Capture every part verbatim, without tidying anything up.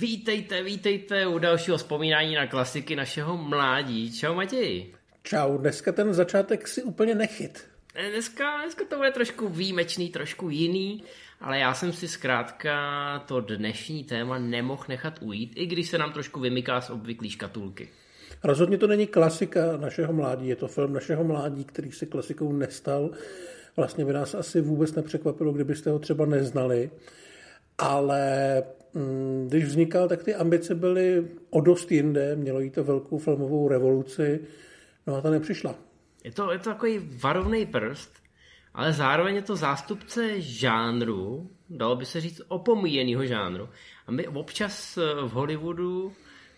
Vítejte, vítejte u dalšího vzpomínání na klasiky našeho mládí. Čau Matěji. Čau, dneska ten začátek si úplně nechyt. Dneska, dneska to bude trošku výjimečný, trošku jiný, ale já jsem si zkrátka to dnešní téma nemohl nechat ujít, i když se nám trošku vymyká z obvyklý škatulky. Rozhodně to není klasika našeho mládí, je to film našeho mládí, který se klasikou nestal. Vlastně by nás asi vůbec nepřekvapilo, kdybyste ho třeba neznali, ale když vznikal, tak ty ambice byly o dost jinde, mělo jít o velkou filmovou revoluci, no a ta nepřišla. Je to, je to takový varovný prst, ale zároveň je to zástupce žánru, dalo by se říct opomíjenýho žánru. A my občas v Hollywoodu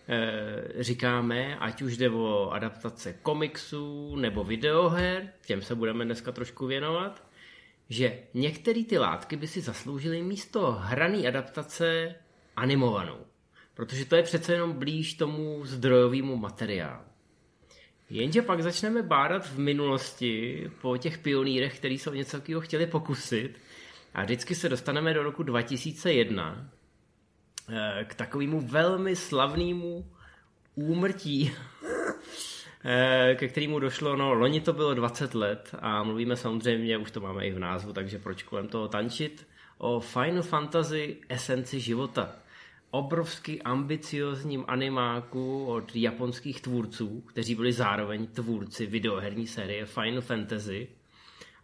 e, říkáme, ať už jde o adaptace komiksů nebo videoher, těm se budeme dneska trošku věnovat, že některé ty látky by si zasloužily místo hraný adaptace animovanou, protože to je přece jenom blíž tomu zdrojovému materiálu. Jenže pak začneme bádat v minulosti po těch pionýrech, kteří se o něco takového chtěli pokusit, a vždycky se dostaneme do roku dva tisíce jedna k takovému velmi slavnému úmrtí, ke kterému došlo, no loni to bylo dvacet let a mluvíme samozřejmě, už to máme i v názvu, takže proč kolem toho tančit, o Final Fantasy Esenci života. Obrovsky ambiciozním animáku od japonských tvůrců, kteří byli zároveň tvůrci videoherní série Final Fantasy,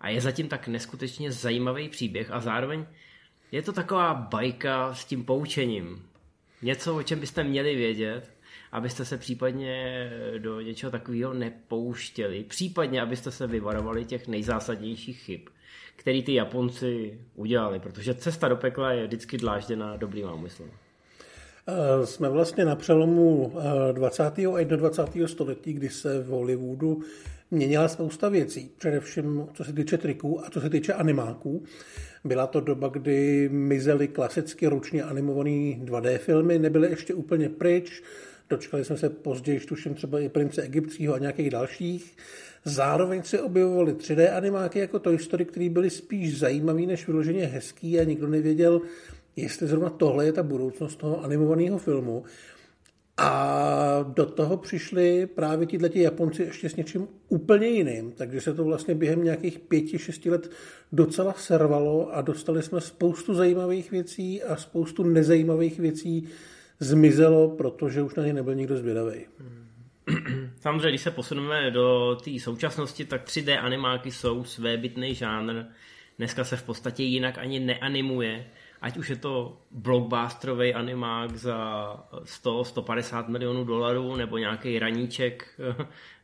a je zatím tak neskutečně zajímavý příběh a zároveň je to taková bajka s tím poučením. Něco, o čem byste měli vědět, abyste se případně do něčeho takového nepouštěli, případně abyste se vyvarovali těch nejzásadnějších chyb, který ty Japonci udělali, protože cesta do pekla je vždycky dlážděná dobrým úmyslem. Jsme vlastně na přelomu dvacátého a dvacátého prvního století, kdy se v Hollywoodu měnila spousta věcí, především co se týče triků a co se týče animáků. Byla to doba, kdy mizely klasicky ručně animované dvě dé filmy, nebyly ještě úplně pryč, dočkali jsme se později, tuším třeba i Prince egyptského a nějakých dalších. Zároveň se objevovaly tři dé animáky jako Toy Story, které byly spíš zajímavý než vyloženě hezký a nikdo nevěděl, jestli zrovna tohle je ta budoucnost toho animovaného filmu. A do toho přišli právě tihleti Japonci ještě s něčím úplně jiným. Takže se to vlastně během nějakých pěti, šesti let docela servalo a dostali jsme spoustu zajímavých věcí a spoustu nezajímavých věcí zmizelo, protože už na ně nebyl nikdo zvědavý. Samozřejmě, když se posuneme do té současnosti, tak tři dé animáky jsou svébytný žánr. Dneska se v podstatě jinak ani neanimuje. Ať už je to blockbusterový animák za sto až sto padesát milionů dolarů, nebo nějaký raníček,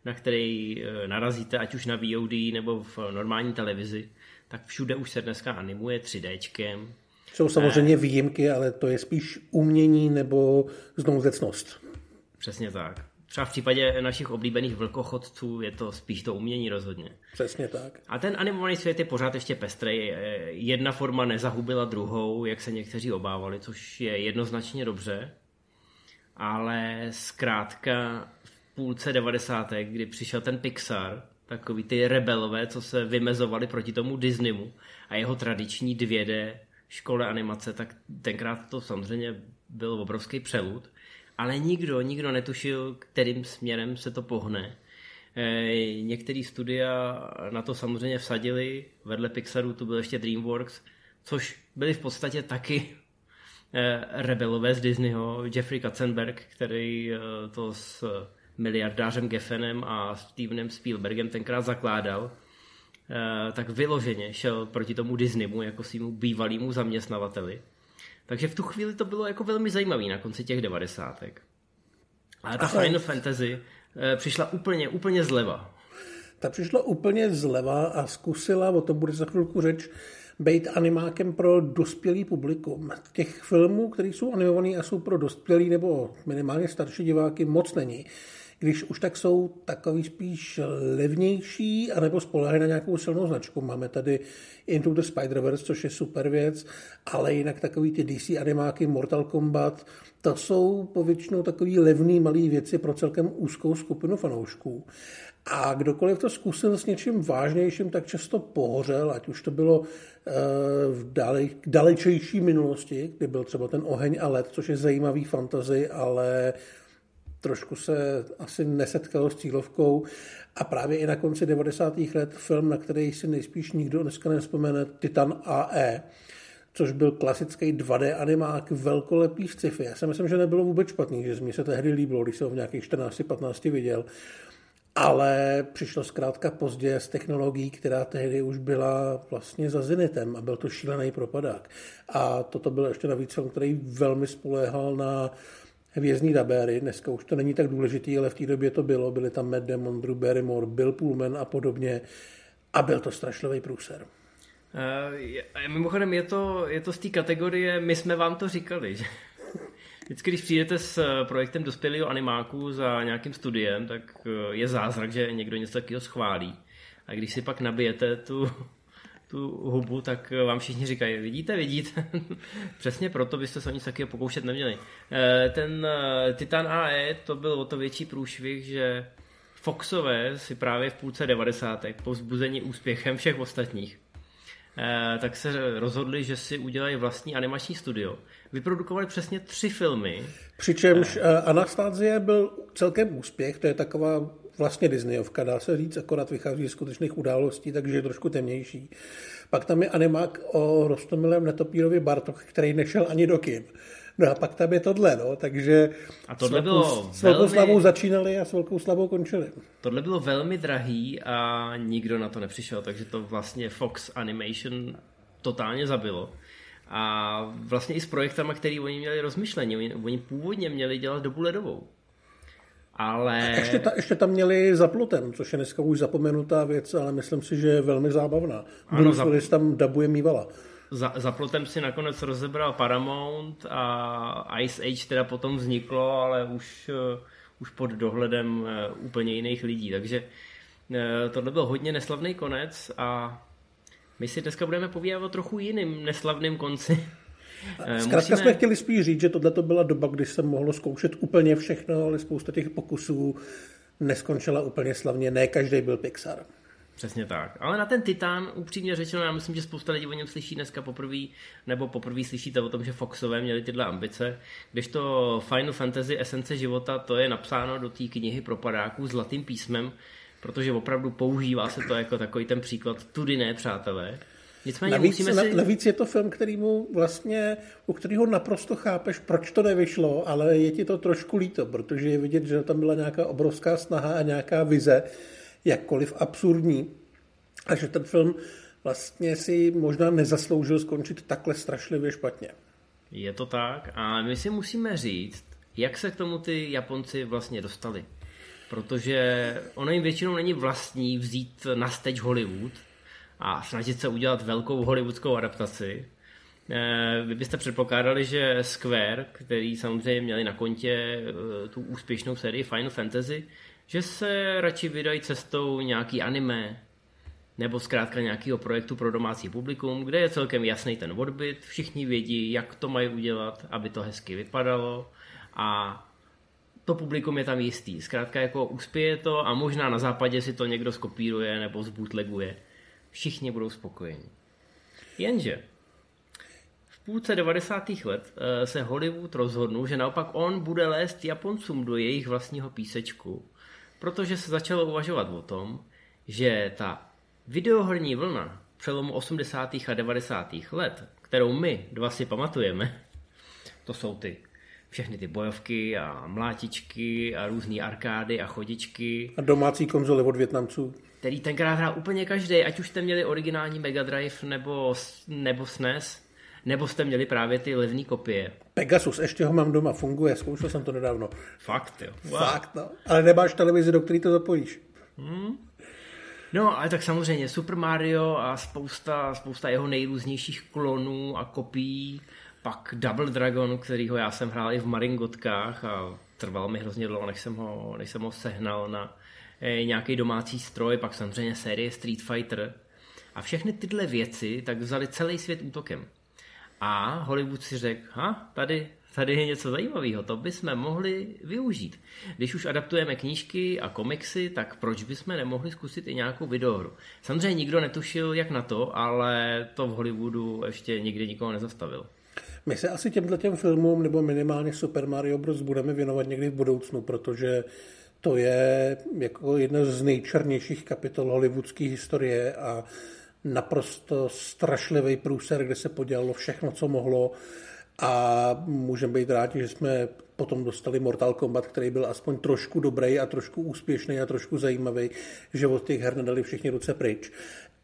na který narazíte, ať už na V O D nebo v normální televizi, tak všude už se dneska animuje tři déčkem. Jsou samozřejmě výjimky, ale to je spíš umění nebo znouzecnost. Přesně tak. Třeba v případě našich oblíbených vlkochodců je to spíš to umění rozhodně. Přesně tak. A ten animovaný svět je pořád ještě pestrej. Jedna forma nezahubila druhou, jak se někteří obávali, což je jednoznačně dobře. Ale zkrátka v půlce devadesátek, kdy přišel ten Pixar, takový ty rebelové, co se vymezovali proti tomu Disneymu a jeho tradiční dvě dé škole animace, tak tenkrát to samozřejmě byl obrovský přelud. Ale nikdo, nikdo netušil, kterým směrem se to pohne. E, Některé studia na to samozřejmě vsadili, vedle Pixaru tu byl ještě Dreamworks, což byli v podstatě taky e, rebelové z Disneyho. Jeffrey Katzenberg, který e, to s miliardářem Geffenem a Stevenem Spielbergem tenkrát zakládal, e, tak vyloženě šel proti tomu Disneymu jako svému bývalému zaměstnavateli. Takže v tu chvíli to bylo jako velmi zajímavé na konci těch devadesátek. Ale ta Final Fantasy přišla úplně, úplně zleva. Ta přišla úplně zleva a zkusila, o tom bude za chvilku řeč, být animákem pro dospělý publikum. Těch filmů, které jsou animované a jsou pro dospělý nebo minimálně starší diváky, moc není. Když už tak jsou takový spíš levnější, anebo spoléhají na nějakou silnou značku. Máme tady Into the Spider-Verse, což je super věc, ale jinak takový ty D C animáky, Mortal Kombat, to jsou povětšinou takový levný malý věci pro celkem úzkou skupinu fanoušků. A kdokoliv to zkusil s něčím vážnějším, tak často pohořel, ať už to bylo v dale, dalečejší minulosti, kdy byl třeba ten Oheň a led, což je zajímavý fantasy, ale trošku se asi nesetkalo s cílovkou. A právě i na konci devadesátých let film, na který si nejspíš nikdo dneska nevzpomene, Titan A E, což byl klasický dva dé animák, velkolepý v sci-fi. Já si myslím, že nebylo vůbec špatný, že mně se tehdy líbilo, když jsem ho v nějakých čtrnácti patnácti viděl. Ale přišlo zkrátka pozdě s technologií, která tehdy už byla vlastně za zenitem a byl to šílený propadák. A toto byl ještě navíc film, který velmi spoléhal na hvězdní dabéry. Dneska už to není tak důležitý, ale v té době to bylo. Byli tam Matt Damon, Drew Barrymore, Bill Pullman a podobně. A byl to strašlivý průser. Uh, mimochodem je to, je to z té kategorie, my jsme vám to říkali, že... Vždycky, když přijdete s projektem dospělého animáku za nějakým studiem, tak je zázrak, že někdo něco takového schválí. A když si pak nabijete tu, tu hubu, tak vám všichni říkají, vidíte, vidíte. Přesně proto byste se o nic takového pokoušet neměli. Ten Titan A E, to byl o to větší průšvih, že Foxové si právě v půlce devadesátek, po vzbuzení úspěchem všech ostatních, tak se rozhodli, že si udělají vlastní animační studio. Vyprodukovali přesně tři filmy. Přičemž Anastázie byl celkem úspěch, to je taková vlastně Disneyovka, dá se říct, akorát vychází z skutečných událostí, takže je trošku temnější. Pak tam je animák o rostomilém netopírovi Bartok, který nešel ani do kin. No a pak tam je tohle, no, takže a tohle s, velkou, bylo s velkou velmi... slabou začínali a s velkou slabou končili. Tohle bylo velmi drahý a nikdo na to nepřišel, takže to vlastně Fox Animation totálně zabilo. A vlastně i s projektama, který oni měli rozmyšlení, oni, oni původně měli dělat Dobu ledovou. Ale... Ještě, ta, ještě tam měli Za plotem, což je dneska už zapomenutá věc, ale myslím si, že je velmi zábavná. Budu zap... když tam dabuje mývala. Za, za plotem si nakonec rozebral Paramount a Ice Age teda potom vzniklo, ale už, už pod dohledem úplně jiných lidí. Takže tohle byl hodně neslavný konec a my si dneska budeme povídat o trochu jiným neslavným konci. Zkrátka Musíme... jsme chtěli spíš říct, že tohle to byla doba, kdy se mohlo zkoušet úplně všechno, ale spousta těch pokusů neskončila úplně slavně, ne každý byl Pixar. Přesně tak. Ale na ten Titan, upřímně řečeno, já myslím, že spousta lidí o něm slyší dneska poprvé, nebo poprvé slyšíte o tom, že Foxové měli tyhle ambice, kdežto Final Fantasy Esence života, to je napsáno do té knihy pro padáků zlatým písmem, protože opravdu používá se to jako takový ten příklad tudy ne, přátelé. Nicméně navíc, musíme si... navíc je to film, kterýmu vlastně, u kterého naprosto chápeš, proč to nevyšlo, ale je ti to trošku líto, protože je vidět, že tam byla nějaká obrovská snaha a nějaká vize, jakkoliv absurdní, a že ten film vlastně si možná nezasloužil skončit takhle strašlivě špatně. Je to tak a my si musíme říct, jak se k tomu ty Japonci vlastně dostali. Protože ono jim většinou není vlastní vzít na stage Hollywood a snažit se udělat velkou hollywoodskou adaptaci. Vy byste předpokládali, že Square, který samozřejmě měli na kontě tu úspěšnou sérii Final Fantasy, že se radši vydají cestou nějaký anime nebo zkrátka nějakého projektu pro domácí publikum, kde je celkem jasný ten odbyt, všichni vědí, jak to mají udělat, aby to hezky vypadalo a to publikum je tam jistý. Zkrátka jako uspěje to a možná na západě si to někdo skopíruje nebo zbootleguje. Všichni budou spokojeni. Jenže v půlce devadesátých let se Hollywood rozhodnul, že naopak on bude lézt Japoncům do jejich vlastního písečku, protože se začalo uvažovat o tom, že ta videoherní vlna přelomu osmdesátých a devadesátých let, kterou my dva si pamatujeme, to jsou ty všechny ty bojovky a mlátičky a různé arkády a chodičky. A domácí konzole od Vietnamců. Který tenkrát hrál úplně každý, ať už jste měli originální Megadrive nebo, nebo S N E S, nebo jste měli právě ty levné kopie. Pegasus, ještě ho mám doma, funguje, zkoušel jsem to nedávno. Fakt, jo. Wow. Fakt, no. Ale nemáš televizi, do který to zapojíš. Hmm. No, ale tak samozřejmě Super Mario a spousta, spousta jeho nejrůznějších klonů a kopií. Pak Double Dragon, kterýho já jsem hrál i v maringotkách a trval mi hrozně dlouho, než jsem ho, než jsem ho sehnal na nějaký domácí stroj, pak samozřejmě série Street Fighter. A všechny tyhle věci tak vzaly celý svět útokem. A Hollywood si řekl, ha, tady tady je něco zajímavého, to bychom mohli využít. Když už adaptujeme knížky a komiksy, tak proč bychom nemohli zkusit i nějakou videohru? Samozřejmě nikdo netušil, jak na to, ale to v Hollywoodu ještě nikdy nikoho nezastavil. My se asi těmhle těm filmům, nebo minimálně Super Mario Bros. Budeme věnovat někdy v budoucnu, protože to je jako jedna z nejčernějších kapitol hollywoodské historie a naprosto strašlivý průser, kde se podělalo všechno, co mohlo, a můžeme být rádi, že jsme potom dostali Mortal Kombat, který byl aspoň trošku dobrý a trošku úspěšný a trošku zajímavý, že od těch her nedali všichni ruce pryč.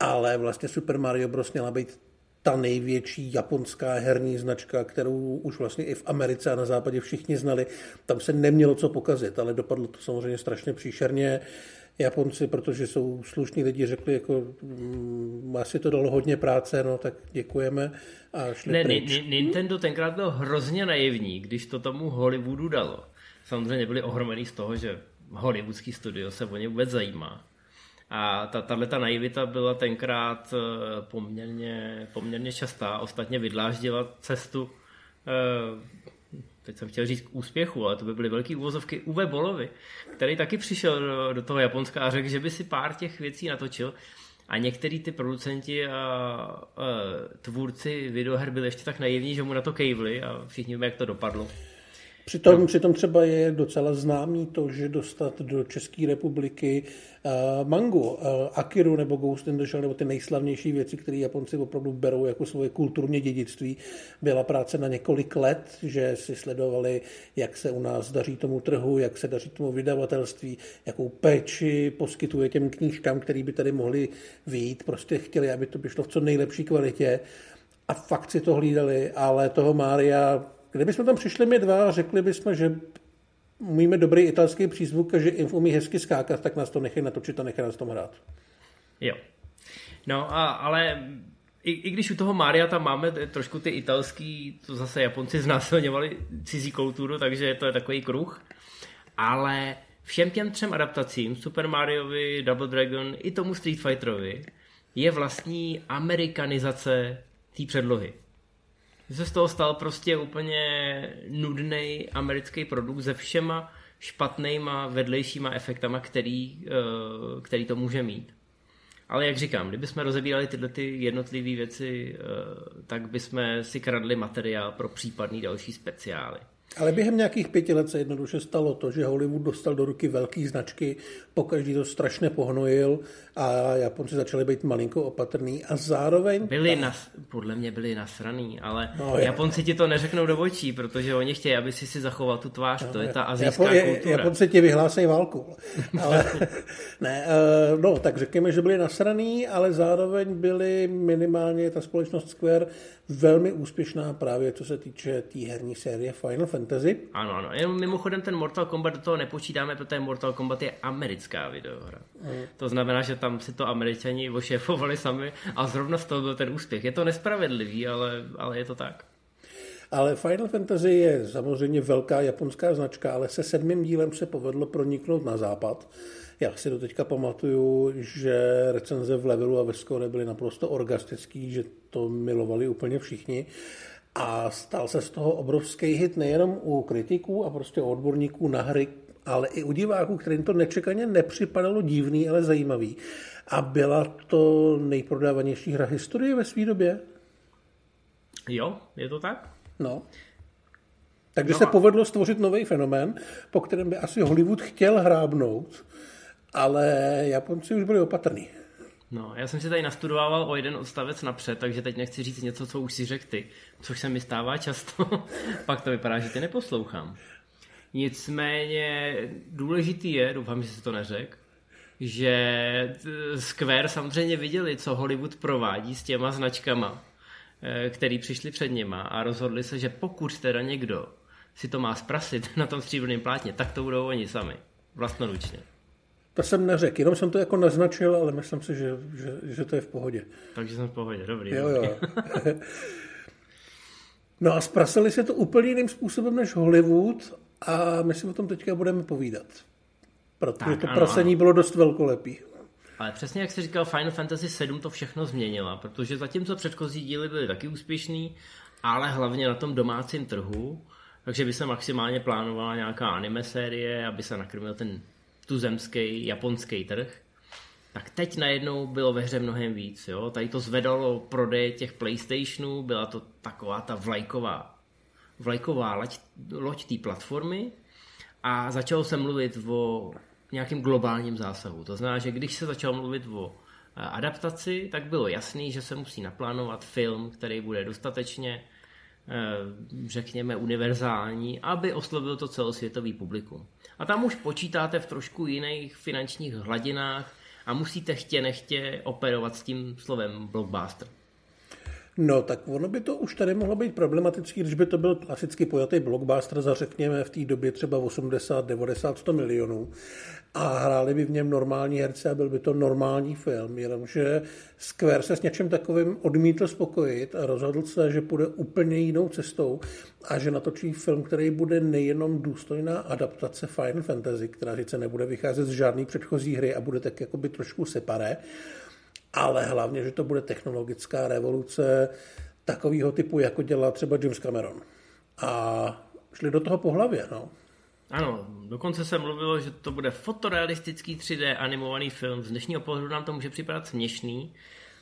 Ale vlastně Super Mario Bros. Měla být ta největší japonská herní značka, kterou už vlastně i v Americe a na západě všichni znali. Tam se nemělo co pokazit, ale dopadlo to samozřejmě strašně příšerně. Japonci, protože jsou slušní lidi, řekli, jako, asi to dalo hodně práce, no tak děkujeme a šli ne, pryč. Nintendo tenkrát byl hrozně naivní, když to tomu Hollywoodu dalo. Samozřejmě byli ohromený z toho, že hollywoodský studio se o ně vůbec zajímá. A tato ta naivita byla tenkrát poměrně, poměrně častá, ostatně vydláždila cestu, teď jsem chtěl říct k úspěchu, ale to by byly velký úvozovky, Uwe Bollovi, který taky přišel do, do toho Japonska a řekl, že by si pár těch věcí natočil, a některý ty producenti a, a tvůrci videoher byli ještě tak naivní, že mu na to kejvli, a všichni víme, jak to dopadlo. Přitom, přitom třeba je docela známý to, že dostat do České republiky uh, mangu, uh, Akiru nebo Ghost in the Shell, nebo ty nejslavnější věci, které Japonci opravdu berou jako svoje kulturní dědictví, byla práce na několik let, že si sledovali, jak se u nás daří tomu trhu, jak se daří tomu vydavatelství, jakou péči poskytuje těm knížkám, který by tady mohli vyjít. Prostě chtěli, aby to vyšlo v co nejlepší kvalitě, a fakt si to hlídali, ale toho Mária... Kdybychom tam přišli my dva a řekli bychom, že umíme dobrý italský přízvuk a že jim umí hezky skákat, tak nás to nechají natočit a nechají nás tom hrát. Jo. No a, ale i, i když u toho Mária tam máme trošku ty italský, to zase Japonci znásilňovali cizí kulturu, takže to je takový kruh. Ale všem těm třem adaptacím, Super Mariovi, Double Dragon i tomu Street Fighterovi, je vlastní amerikanizace té předlohy. Se z toho stal prostě úplně nudnej americký produkt se všema špatnýma vedlejšíma efektama, který, který to může mít. Ale jak říkám, kdybychom rozebírali tyhle ty jednotlivé věci, tak bychom si kradli materiál pro případný další speciály. Ale během nějakých pěti let se jednoduše stalo to, že Hollywood dostal do ruky velký značky, pokaždý to strašně pohnojil a Japonci začali být malinko opatrný a zároveň... Byli ta... nas... Podle mě byli nasraný, ale no, Japonci je... ti to neřeknou do očí, protože oni chtějí, aby si si zachoval tu tvář, no, to je, je ta azijská Japo... kultura. Japonci ti vyhlásej válku. Ale... ne, no, tak řekněme, že byli nasraný, ale zároveň byli minimálně ta společnost Square velmi úspěšná právě co se týče té tý herní série Final Fantasy. Ano, ano. Jenom mimochodem ten Mortal Kombat do toho nepočítáme, protože Mortal Kombat je americká videohra. Mm. To znamená, že tam si to Američani ošéfovali sami a zrovna z toho byl ten úspěch. Je to nespravedlivý, ale, ale je to tak. Ale Final Fantasy je samozřejmě velká japonská značka, ale se sedmým dílem se povedlo proniknout na západ. Já si do teďka pamatuju, že recenze v Levelu a ve Score byly naprosto orgastický, že to milovali úplně všichni. A stal se z toho obrovský hit nejenom u kritiků a prostě u odborníků na hry, ale i u diváků, kterým to nečekaně nepřipadalo divný, ale zajímavý. A byla to nejprodávanější hra historie ve své době. Jo, je to tak? No. Takže no a... se povedlo stvořit nový fenomén, po kterém by asi Hollywood chtěl hrábnout, ale Japonci už byli opatrní. No, já jsem si tady nastudovával o jeden odstavec napřed, takže teď nechci říct něco, co už si řekl ty, což se mi stává často, pak to vypadá, že ty neposlouchám. Nicméně důležitý je, doufám, že se to neřek, že Square samozřejmě viděli, co Hollywood provádí s těma značkama, který přišli před něma, a rozhodli se, že pokud teda někdo si to má zprasit na tom stříbrném plátně, tak to budou oni sami, vlastnoručně. To jsem neřekl, jenom jsem to jako naznačil, ale myslím si, že, že, že to je v pohodě. Takže jsem v pohodě, dobrý. Jo, jo. No a zprasili se to úplně jiným způsobem než Hollywood a my si o tom teďka budeme povídat. Protože tak, to ano, prasení ano. Bylo dost velkolepý. Ale přesně jak jsi říkal, Final Fantasy sedm to všechno změnila, protože zatímco předchozí díly byly taky úspěšný, ale hlavně na tom domácím trhu Takže by se maximálně plánovala nějaká anime série, aby se nakrmil ten tuzemský, japonský trh. Tak teď najednou bylo ve hře mnohem víc. Jo? Tady to zvedalo prodej těch PlayStationů, byla to taková ta vlajková, vlajková loď, loď té platformy a začalo se mluvit o nějakým globálním zásahu. To znamená, že když se začalo mluvit o adaptaci, tak bylo jasný, že se musí naplánovat film, který bude dostatečně, řekněme, univerzální, aby oslovil to celosvětový publikum. A tam už počítáte v trošku jiných finančních hladinách a musíte chtě nechtě operovat s tím slovem blockbuster. No, tak ono by to už tady mohlo být problematický, když by to byl klasicky pojatý blockbuster za, řekněme, v té době třeba osmdesát, devadesát, sto milionů a hráli by v něm normální herce a byl by to normální film, jenomže Square se s něčím takovým odmítl spokojit a rozhodl se, že půjde úplně jinou cestou a že natočí film, který bude nejenom důstojná adaptace Final Fantasy, která sice nebude vycházet z žádný předchozí hry a bude tak jakoby trošku separé, ale hlavně, že to bude technologická revoluce takového typu, jako dělá třeba James Cameron. A šli do toho po hlavě, no. Ano, dokonce se mluvilo, že to bude fotorealistický tři dé animovaný film. Z dnešního pohledu nám to může připadat směšný,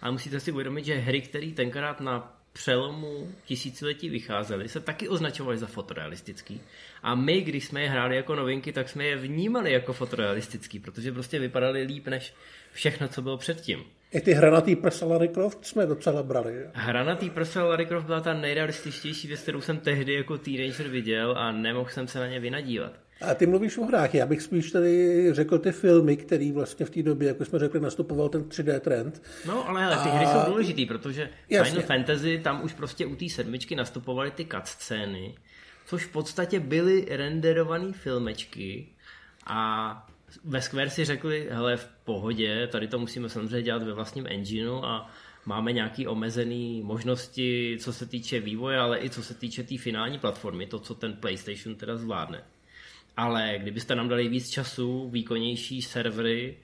ale musíte si uvědomit, že hry, které tenkrát na přelomu tisíciletí vycházely, se taky označovaly za fotorealistický. A my, když jsme je hráli jako novinky, tak jsme je vnímali jako fotorealistický, protože prostě vypadaly líp než všechno, co bylo předtím. I ty hranatý prsa Lara Croft jsme docela brali. Že? Hranatý prsa Lara Croft byla ta nejrealističtější věc, kterou jsem tehdy jako teenager viděl a nemohl jsem se na ně vynadívat. A ty mluvíš o hrách, já bych spíš tady řekl ty filmy, který vlastně v té době, jako jsme řekli, nastupoval ten tři dé trend. No ale hele, ty a... hry jsou důležitý, protože jasně. Final Fantasy, tam už prostě u té sedmičky nastupovaly ty cutscény, což v podstatě byly renderované filmečky a ve Square si řekli, hele, v pohodě, tady to musíme samozřejmě dělat ve vlastním engineu a máme nějaké omezené možnosti, co se týče vývoje, ale i co se týče té finální platformy, to, co ten PlayStation teda zvládne. Ale kdybyste nám dali víc času, výkonnější servery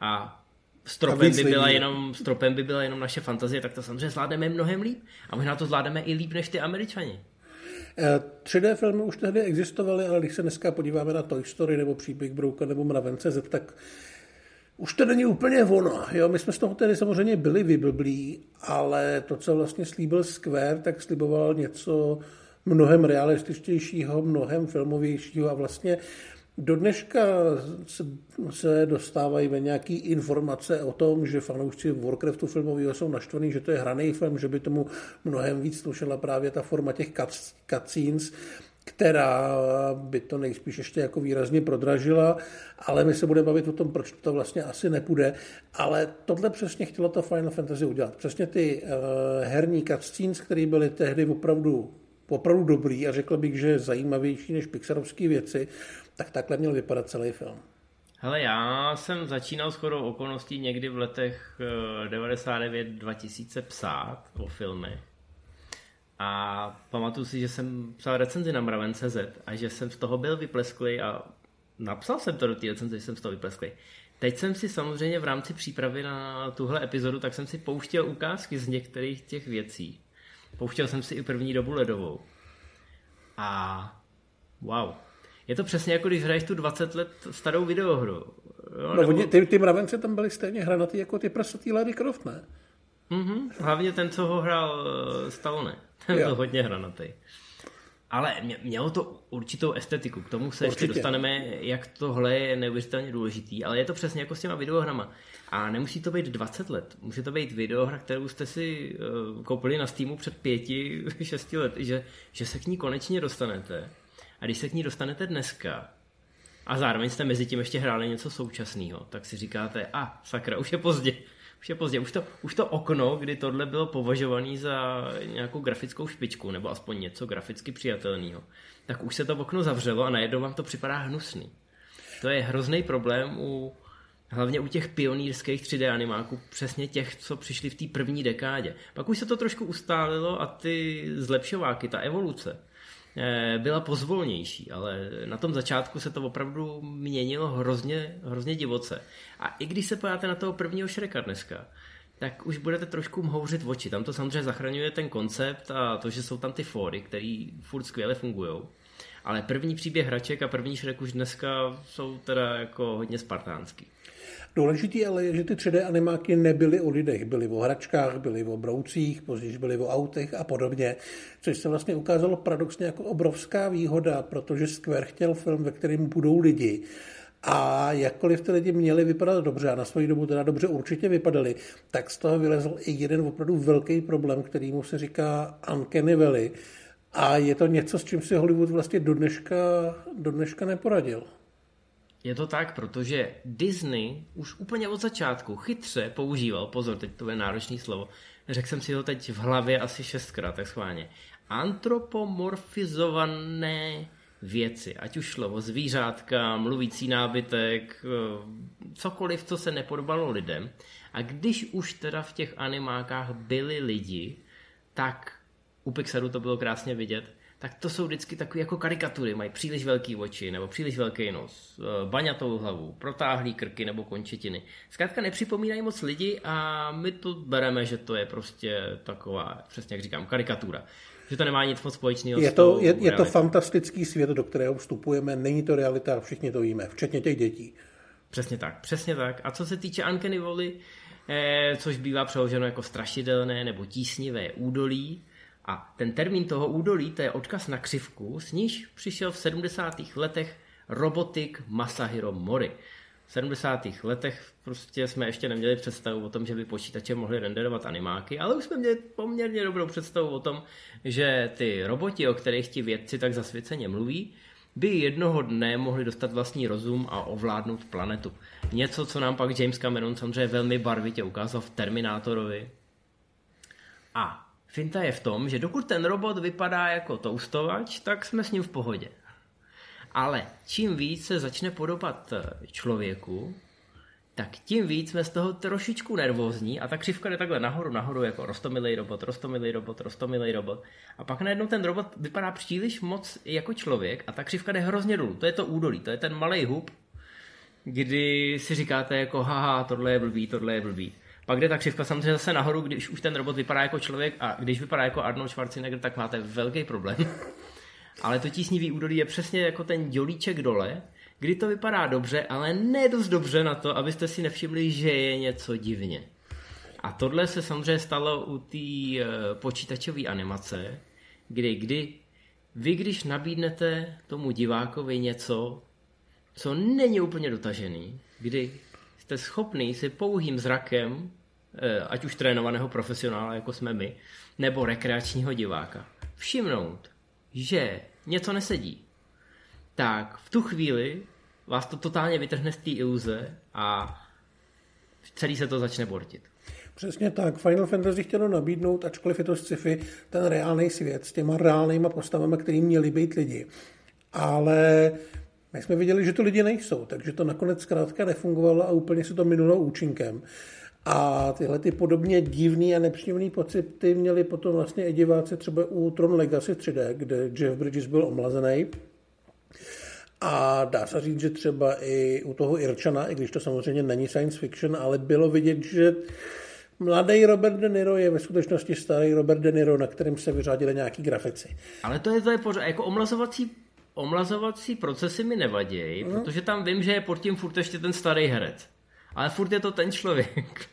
a stropem by byla jenom, stropem by byla jenom naše fantazie, tak to samozřejmě zvládneme mnohem líp a možná to zvládneme i líp než ty Američani. tři dé filmy už tehdy existovaly, ale když se dneska podíváme na Toy Story nebo Příběh brouka nebo Mraven cé zet, tak už to není úplně ono. Jo? My jsme z toho tehdy samozřejmě byli vyblblí, ale to, co vlastně slíbil Square, tak sliboval něco mnohem realističtějšího, mnohem filmovějšího a vlastně do dneška se dostávají ve nějaké informace o tom, že fanoušci Warcraftu filmového jsou naštvaný, že to je hraný film, že by tomu mnohem víc slušela právě ta forma těch cutscenes, která by to nejspíš ještě jako výrazně prodražila, ale my se budeme bavit o tom, proč to vlastně asi nepůjde, ale tohle přesně chtělo to Final Fantasy udělat. Přesně ty uh, herní cutscenes, které byly tehdy opravdu opravdu dobrý a řekl bych, že zajímavější než pixarovské věci, tak takhle měl vypadat celý film. Hele, já jsem začínal shodou okolností někdy v letech devadesát devět dva tisíce psát o filmy a pamatuju si, že jsem psal recenzi na Mraven cé zet a že jsem z toho byl vyplesklý a napsal jsem to do té recenze, že jsem z toho vyplesklý. Teď jsem si samozřejmě v rámci přípravy na tuhle epizodu, tak jsem si pouštěl ukázky z některých těch věcí. Pouštěl jsem si i první Dobu ledovou. A wow. Je to přesně jako když hraješ tu dvacet let starou videohru. Jo, no, nebo... ty, ty mravence tam byly stejně hranatý jako ty prsatý Lady Croft, ne? Mm-hmm. Hlavně ten, co ho hrál Stallone. Ten byl hodně hranatý. Ale mě, mělo to určitou estetiku. K tomu se určitě ještě dostaneme, jak tohle je neuvěřitelně důležitý. Ale je to přesně jako s těma videohrama. A nemusí to být dvacet let. Může to být videohra, kterou jste si koupili na Steamu před pěti, šesti lety, že, že se k ní konečně dostanete. A když se k ní dostanete dneska a zároveň jste mezi tím ještě hráli něco současného, tak si říkáte, a sakra, už je pozdě. Už je pozdě. Už to, už to okno, kdy tohle bylo považované za nějakou grafickou špičku, nebo aspoň něco graficky přijatelného, tak už se to okno zavřelo a najednou vám to připadá hnusný. To je hrozný problém u, hlavně u těch pionýrských tři dé animáků, přesně těch, co přišli v té první dekádě. Pak už se to trošku ustálilo a ty zlepšováky, ta evoluce byla pozvolnější, ale na tom začátku se to opravdu měnilo hrozně, hrozně divoce. A i když se pojáte na toho prvního Shreka dneska, tak už budete trošku mhouřit oči. Tam to samozřejmě zachraňuje ten koncept a to, že jsou tam ty fóry, které furt skvěle fungujou. ale první příběh hraček a první Shrek už dneska jsou teda jako hodně spartánský. Důležitý ale je, že ty tři dé animáky nebyly o lidech, byly o hračkách, byly o broucích, později byly o autech a podobně, což se vlastně ukázalo paradoxně jako obrovská výhoda, protože Square chtěl film, ve kterém budou lidi. A jakkoliv ty lidi měli vypadat dobře a na svoji dobu teda dobře určitě vypadali, tak z toho vylezl i jeden opravdu velký problém, kterýmu se říká Uncanny Valley. A je to něco, s čím si Hollywood vlastně do dneška, do dneška neporadil. Je to tak, protože Disney už úplně od začátku chytře používal, pozor, teď to je náročné slovo, řekl jsem si to teď v hlavě asi šestkrát, tak schválně, antropomorfizované věci, ať už šlo o zvířátka, mluvící nábytek, cokoliv, co se nepodobalo lidem. A když už teda v těch animákách byli lidi, tak u Pixaru to bylo krásně vidět, tak to jsou vždycky takové jako karikatury, mají příliš velký oči nebo příliš velký nos, baňatou hlavu, protáhlý krky nebo končetiny. Zkrátka nepřipomínají moc lidi a my to bereme, že to je prostě taková, přesně jak říkám, karikatura. Že to nemá nic moc společného. Je to, je, je to fantastický svět, do kterého vstupujeme, není to realita, všichni to víme, včetně těch dětí. Přesně tak, přesně tak. A co se týče Uncanny Valley, eh, což bývá přeloženo jako strašidelné nebo tísnivé údolí, a ten termín toho údolí, to je odkaz na křivku, s níž přišel v sedmdesátých letech robotik Masahiro Mori. V sedmdesátých letech prostě jsme ještě neměli představu o tom, že by počítače mohli renderovat animáky, ale už jsme měli poměrně dobrou představu o tom, že ty roboti, o kterých ti vědci tak zasvěceně mluví, by jednoho dne mohli dostat vlastní rozum a ovládnout planetu. Něco, co nám pak James Cameron samozřejmě velmi barvitě ukázal v Terminátorovi. A finta je v tom, že dokud ten robot vypadá jako toustovač, tak jsme s ním v pohodě. Ale čím víc se začne podobat člověku, tak tím víc jsme z toho trošičku nervózní a ta křivka jde takhle nahoru, nahoru, jako roztomilej robot, roztomilej robot, roztomilej robot. A pak najednou ten robot vypadá příliš moc jako člověk a ta křivka jde hrozně dolů. To je to údolí, to je ten malej hub, kdy si říkáte jako haha, tohle je blbý, tohle je blbý. Pak jde ta křivka samozřejmě zase nahoru, když už ten robot vypadá jako člověk a když vypadá jako Arnold Schwarzenegger, tak máte velký problém. Ale to tísnivý údolí je přesně jako ten dělíček dole, kdy to vypadá dobře, ale ne dost dobře na to, abyste si nevšimli, že je něco divně. A tohle se samozřejmě stalo u té počítačové animace, kdy, kdy vy, když nabídnete tomu divákovi něco, co není úplně dotažený, kdy jste schopný si pouhým zrakem, ať už trénovaného profesionála, jako jsme my, nebo rekreačního diváka, všimnout, že něco nesedí, tak v tu chvíli vás to totálně vytrhne z té iluze a celý se to začne bortit. Přesně tak. Final Fantasy chtělo nabídnout, ačkoliv je to sci-fi, ten reálný svět s těma reálnýma postavama, který měli být lidi. Ale my jsme viděli, že to lidi nejsou, takže to nakonec zkrátka nefungovalo a úplně se to minulo účinkem. A tyhle ty podobně divný a nepříjemný pocity měli potom vlastně i diváci třeba u Tron Legacy tři dé, kde Jeff Bridges byl omlazený. A dá se říct, že třeba i u toho Irčana, i když to samozřejmě není science fiction, ale bylo vidět, že mladý Robert De Niro je ve skutečnosti starý Robert De Niro, na kterém se vyřádili nějaký grafici. Ale to je, to je pořád jako omlazovací omlazovací procesy mi nevadějí, hmm. protože tam vím, že je pod tím furt ještě ten starý herec. Ale furt je to ten člověk.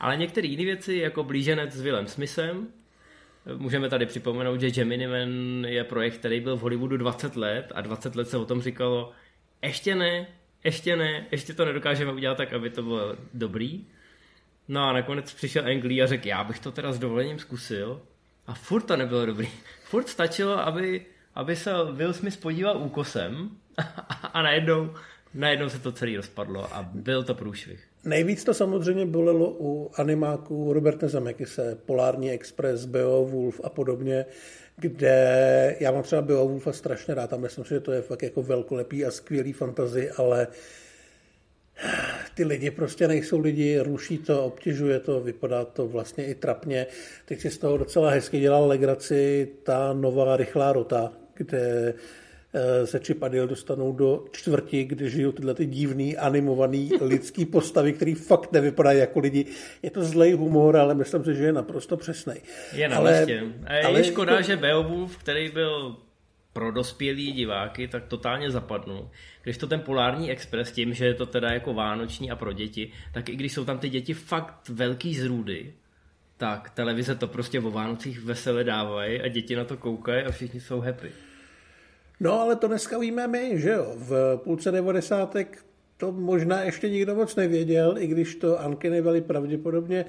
Ale některé jiné věci, jako Blíženec s Willem Smithem, můžeme tady připomenout, že Gemini Man je projekt, který byl v Hollywoodu dvacet let a dvacet let se o tom říkalo, ještě ne, ještě ne, ještě to nedokážeme udělat tak, aby to bylo dobrý. No a nakonec přišel Ang Lee a řekl, já bych to teda s dovolením zkusil a furt to nebylo dobrý. Furt stačilo, aby, aby se Will Smith podíval úkosem a, a, a najednou Najednou se to celý rozpadlo a byl to průšvih. Nejvíc to samozřejmě bolelo u animáků Roberta Zemeckise, Polární Express, Beowulf a podobně, kde já mám třeba Beowulfa strašně rád a myslím si, že to je fakt jako velkolepý a skvělý fantasy, ale ty lidi prostě nejsou lidi, ruší to, obtěžuje to, vypadá to vlastně i trapně. Teď si z toho docela hezky dělal legraci ta nová rychlá rota, kde se Chip a Dale dostanou do čtvrti, kde žijou tyhle ty divný, animovaný lidský postavy, který fakt nevypadají jako lidi. Je to zlej humor, ale myslím si, že je naprosto přesnej. Je na ale, ale je škoda, to, že Beowulf, který byl pro dospělí diváky, tak totálně zapadnou. Když to ten Polární Express, tím, že je to teda jako vánoční a pro děti, tak i když jsou tam ty děti fakt velký zrůdy, tak televize to prostě o Vánocích vesele dávají a děti na to koukají a všichni jsou happy. No ale to dneska víme my, že jo? V půlce devadesátek to možná ještě nikdo moc nevěděl, i když to Uncanny Valley pravděpodobně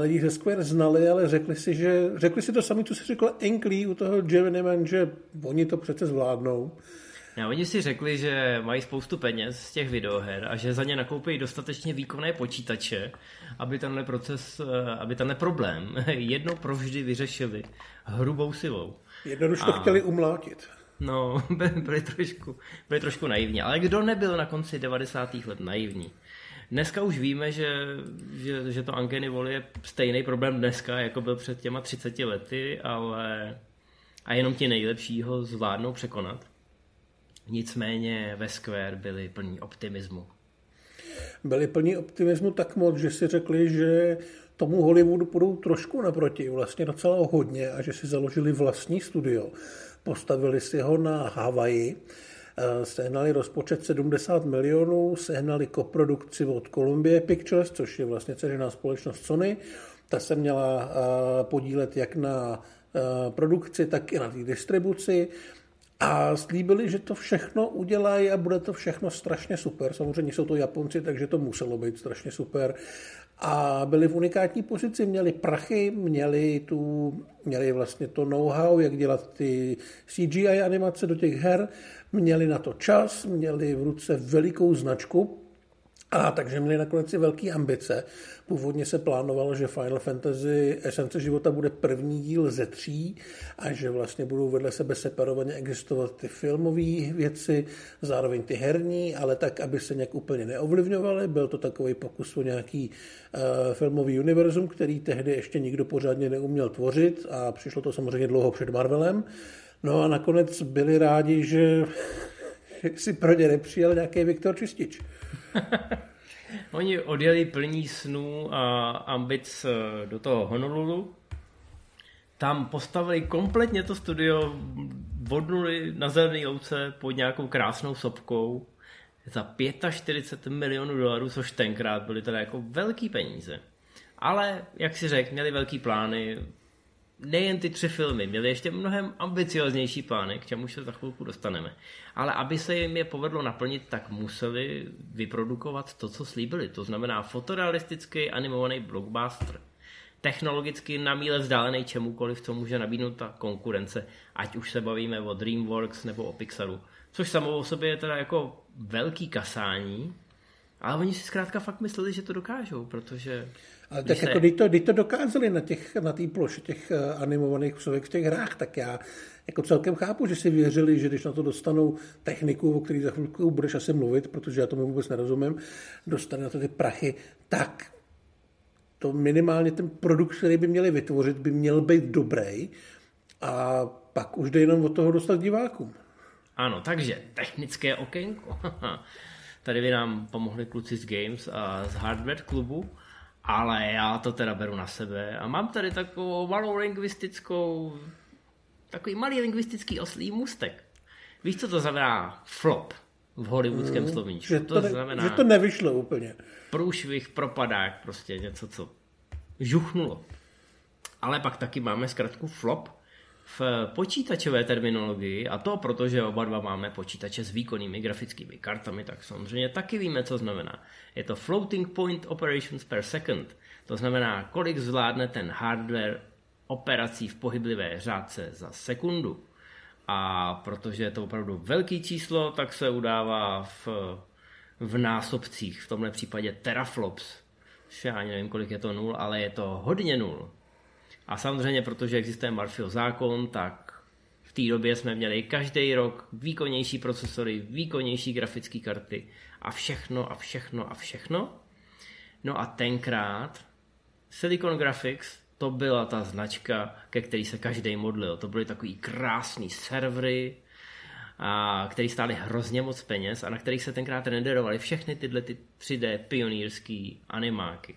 lidi ze Square znali, ale řekli si, že řekli si to sami, co si řekl Ang Lee u toho Jeveniman, že oni to přece zvládnou. No, oni si řekli, že mají spoustu peněz z těch videoher a že za ně nakoupí dostatečně výkonné počítače, aby tenhle proces, aby tenhle problém jednou provždy vyřešili hrubou silou. Jednoduše to a... chtěli umlátit. No, byli trošku, byli trošku naivní. Ale kdo nebyl na konci devadesátých let naivní? Dneska už víme, že, že, že to Uncanny Valley je stejný problém dneska, jako byl před těma třiceti lety, ale a jenom ti nejlepší ho zvládnou překonat. Nicméně ve Square byli plní optimismu. Byli plní optimismu tak moc, že si řekli, že tomu Hollywoodu půjdou trošku naproti, vlastně docela hodně, a že si založili vlastní studio. Postavili si ho na Havaji, sehnali rozpočet sedmdesát milionů, sehnali koprodukci od Columbia Pictures, což je vlastně dceřiná společnost Sony. Ta se měla podílet jak na produkci, tak i na té distribuci. A slíbili, že to všechno udělají a bude to všechno strašně super. Samozřejmě jsou to Japonci, takže to muselo být strašně super. A byli v unikátní pozici, měli prachy, měli, tu, měli vlastně to know-how, jak dělat ty C G I animace do těch her, měli na to čas, měli v ruce velikou značku, a takže měli nakonec i velké ambice. Původně se plánovalo, že Final Fantasy Esence života bude první díl ze tří a že vlastně budou vedle sebe separovaně existovat ty filmové věci, zároveň ty herní, ale tak, aby se nějak úplně neovlivňovaly. Byl to takový pokus o nějaký uh, filmový univerzum, který tehdy ještě nikdo pořádně neuměl tvořit, a přišlo to samozřejmě dlouho před Marvelem. No a nakonec byli rádi, že si pro ně nepřijel nějaký Viktor Čistič. Oni odjeli plní snů a ambic do toho Honolulu. Tam postavili kompletně to studio, vodnuli na zelený louce pod nějakou krásnou sopkou za čtyřicet pět milionů dolarů, což tenkrát byly teda jako velký peníze. Ale, jak si řekl, měli velký plány, nejen ty tři filmy, měli ještě mnohem ambicioznější plány, k čemu se za chvilku dostaneme. Ale aby se jim je povedlo naplnit, tak museli vyprodukovat to, co slíbili. To znamená fotorealistický animovaný blockbuster. Technologicky na míle vzdálený čemukoliv, co může nabídnout ta konkurence. Ať už se bavíme o Dreamworks nebo o Pixaru. Což samo o sobě je teda jako velký kasání. Ale oni si zkrátka fakt mysleli, že to dokážou, protože... Ale tak se... jako, když to, když to dokázali na té na ploše těch animovaných psovek v těch hrách, tak já jako celkem chápu, že si věřili, že když na to dostanou techniku, o který za chvilku budeš asi mluvit, protože já tomu vůbec nerozumím, dostane na to ty prachy, tak to minimálně ten produkt, který by měli vytvořit, by měl být dobrý a pak už jde jenom od toho dostat divákům. Ano, takže technické okénko. Tady by nám pomohli kluci z Games a z Hardware klubu, ale já to teda beru na sebe a mám tady takovou malou lingvistickou, takový malý lingvistický oslý můstek. Víš, co to znamená flop v hollywoodském mm, slovníčku? Že to, to znamená, že to nevyšlo úplně. Průšvih, propadák, prostě něco, co žuchnulo. Ale pak taky máme zkrátku flop v počítačové terminologii, a to proto, že oba dva máme počítače s výkonnými grafickými kartami, tak samozřejmě taky víme, co znamená. Je to floating point operations per second. To znamená, kolik zvládne ten hardware operací v pohyblivé řádce za sekundu. A protože je to opravdu velký číslo, tak se udává v, v násobcích, v tomhle případě teraflops. Já ani nevím, kolik je to nul, ale je to hodně nul. A samozřejmě, protože existuje Murphyho zákon, tak v té době jsme měli každý rok výkonnější procesory, výkonnější grafické karty a všechno a všechno a všechno. No a tenkrát Silicon Graphics, to byla ta značka, ke který se každý modlil. To byly takový krásný servery, a který stály hrozně moc peněz a na kterých se tenkrát renderovaly všechny tyhle ty tři dé pionýrský animáky.